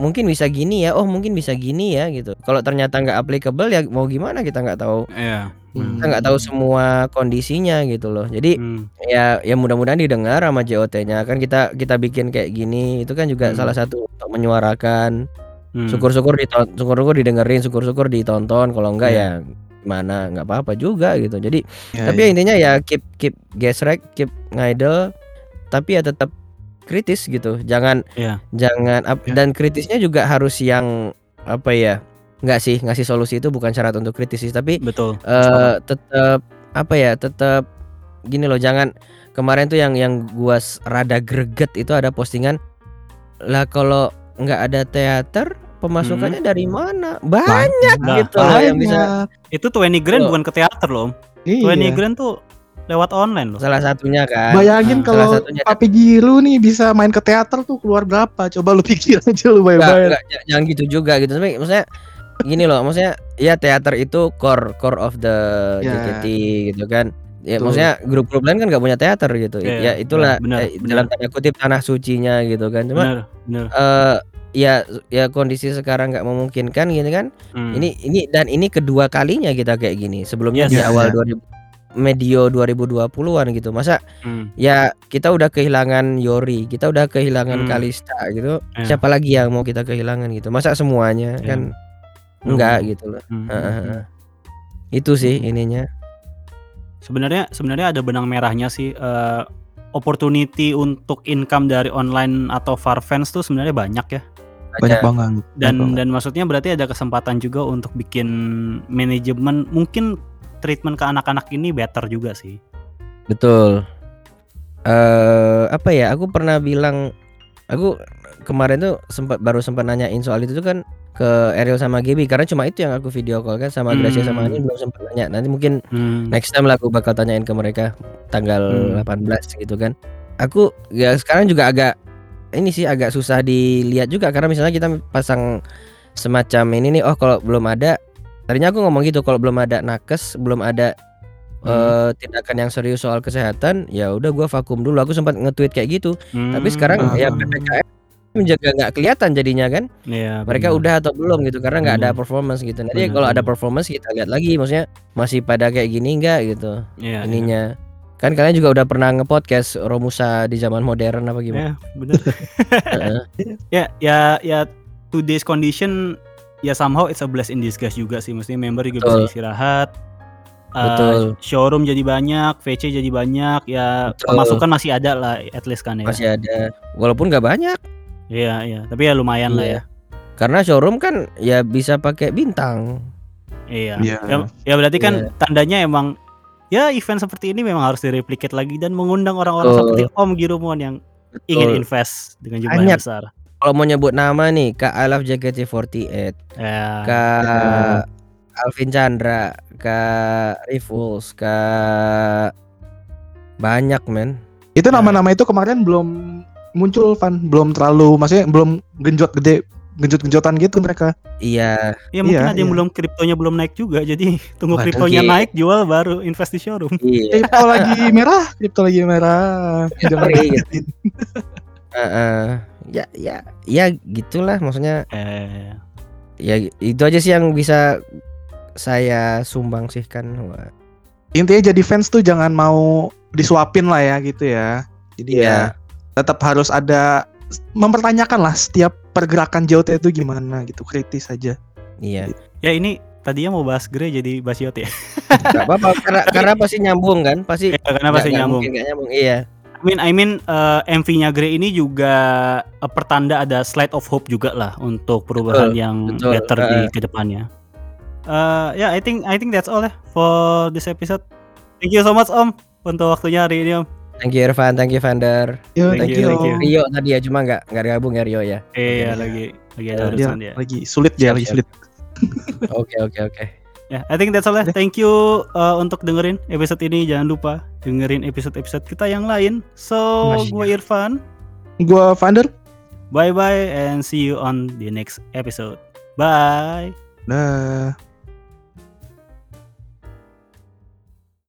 mungkin bisa gini ya. Oh, mungkin bisa gini ya gitu. Kalau ternyata nggak applicable ya mau gimana kita nggak tahu. Iya. Yeah. Hmm. Kita nggak tahu semua kondisinya gitu loh. Jadi hmm. ya ya mudah-mudahan didengar sama J O T-nya kan kita kita bikin kayak gini itu kan juga hmm. salah satu untuk menyuarakan. Hmm. Syukur-syukur ditonton, syukur-syukur didengerin, syukur-syukur ditonton. Kalau enggak yeah. ya gimana nggak apa-apa juga gitu. Jadi yeah, tapi yeah. Ya intinya ya keep keep gesrek, keep ngidol, tapi ya tetap kritis gitu. Jangan yeah. jangan yeah. dan kritisnya juga harus yang apa ya? Nggak sih, ngasih solusi itu bukan syarat untuk kritis sih, tapi betul uh, tetap apa ya, tetap gini loh, jangan kemarin tuh yang yang gua rada greget itu ada postingan lah kalau nggak ada teater pemasukannya hmm. dari mana banyak nah, gitu nah, loh, yang bisa itu twenty grand oh. bukan ke teater loh, iya. twenty grand tuh lewat online loh. Salah satunya kan. Bayangin hmm. kalau Papi Gilu nih bisa main ke teater tuh keluar berapa? Coba lu pikir aja lu bayar. Jangan gitu juga gitu. Maksudnya gini loh, maksudnya ya teater itu core core of the yeah. J K T gitu kan. Ya betul. Maksudnya grup-grup lain kan nggak punya teater gitu. Yeah. Ya itulah benar, eh, benar. Dalam tanda kutip tanah sucinya gitu kan. Cuma benar, benar. Uh, ya ya kondisi sekarang nggak memungkinkan gitu kan. Hmm. Ini ini dan ini kedua kalinya kita kayak gini. Sebelumnya yes, di awal yeah. dua ribu medio dua ribu dua puluhan gitu. Masa hmm. ya kita udah kehilangan Yori, kita udah kehilangan hmm. Kalista gitu. Yeah. Siapa lagi yang mau kita kehilangan gitu? Masa semuanya yeah. kan enggak hmm. gitu loh. Hmm. Uh, itu sih ininya. Sebenarnya sebenarnya ada benang merahnya sih uh, opportunity untuk income dari online atau far fans tuh sebenarnya banyak ya. Banyak banget. Dan banyak dan maksudnya berarti ada kesempatan juga untuk bikin manajemen mungkin treatment ke anak-anak ini better juga sih. Betul. Uh, apa ya? Aku pernah bilang, aku kemarin tuh sempat baru sempat nanyain soal itu tuh kan ke Ariel sama Gaby, karena cuma itu yang aku video call kan, sama Gracia hmm. sama ini belum sempat nanya. Nanti mungkin hmm. next time lah aku bakal tanyain ke mereka tanggal hmm. delapan belas gitu kan. Aku ya sekarang juga agak ini sih, agak susah dilihat juga, karena misalnya kita pasang semacam ini nih, oh kalau belum ada, tadinya aku ngomong gitu, kalau belum ada nakes, belum ada hmm. uh, tindakan yang serius soal kesehatan, ya udah gua vakum dulu. Aku sempat nge-tweet kayak gitu. Hmm. Tapi sekarang hmm. ya P P K M menjaga nggak kelihatan jadinya kan, ya, mereka bener. Udah atau belum gitu, karena nggak ada performance gitu. Nanti kalau ada performance kita lihat lagi, maksudnya masih pada kayak gini nggak gitu ya, ininya ya. Kan kalian juga udah pernah nge-podcast Romusa di zaman modern apa gimana? Ya benar. ya ya ya today's condition ya somehow it's a blessing in disguise juga sih, mesti member juga bisa istirahat. Uh, showroom jadi banyak, V C jadi banyak, ya betul. Pemasukan masih ada lah, at least kan ya. Masih ada, walaupun nggak banyak. Iya, iya, tapi ya lumayan iya. lah ya. Karena showroom kan ya bisa pakai bintang. Iya. Yeah. Ya, ya berarti kan yeah. tandanya emang ya event seperti ini memang harus direplicate lagi dan mengundang orang-orang oh. seperti Om Giruman yang betul. Ingin invest dengan jumlah yang besar. Kalau mau nyebut nama nih, Kak Alaf J K T empat delapan, yeah. Kak yeah. Alvin Chandra, Kak Rifuls, Kak banyak men. Itu nama-nama itu kemarin belum muncul Van, belum terlalu, maksudnya belum genjot gede, genjot-genjotan gitu mereka. Iya. Ya mungkin iya, ada yang iya. belum, kriptonya belum naik juga, jadi tunggu waduh, kriptonya iya. naik, jual baru invest di showroom. Iya. Kripto lagi merah, kripto lagi merah. Jangan ngagetin. Heeh. Ya ya ya gitulah maksudnya. Eh. Ya itu aja sih yang bisa saya sumbang sih kan. Wah. Intinya jadi fans tuh jangan mau disuapin lah ya gitu ya. Jadi iya. ya tetap harus ada, mempertanyakan lah setiap pergerakan J O T itu gimana gitu, kritis aja. Iya. Ya ini tadinya mau bahas Grey jadi bahas J O T ya. Gak apa-apa, karena, karena pasti nyambung kan, pasti. Ya, karena pasti gak, nyambung. Gak mungkin, gak nyambung. Iya. I mean, I mean uh, M V-nya Grey ini juga uh, pertanda ada slide of hope juga lah untuk perubahan betul, yang betul, better uh, di kedepannya. Uh, ya, yeah, I think I think that's all lah for this episode. Thank you so much Om untuk waktunya hari ini Om. Thank you Irfan, thank you Vandor. Yo, thank, thank you, you. Rio tadi ya, cuma enggak enggak gabung ya Rio ya. Iya, e, lagi lagi ada urusan dia. Lagi sulit dia, lagi sulit. Oke, oke, oke. Ya, I think that's all. Thank you uh, untuk dengerin episode ini. Jangan lupa dengerin episode-episode kita yang lain. So, gue Irfan, gue Vandor. Bye bye and see you on the next episode. Bye. Nah.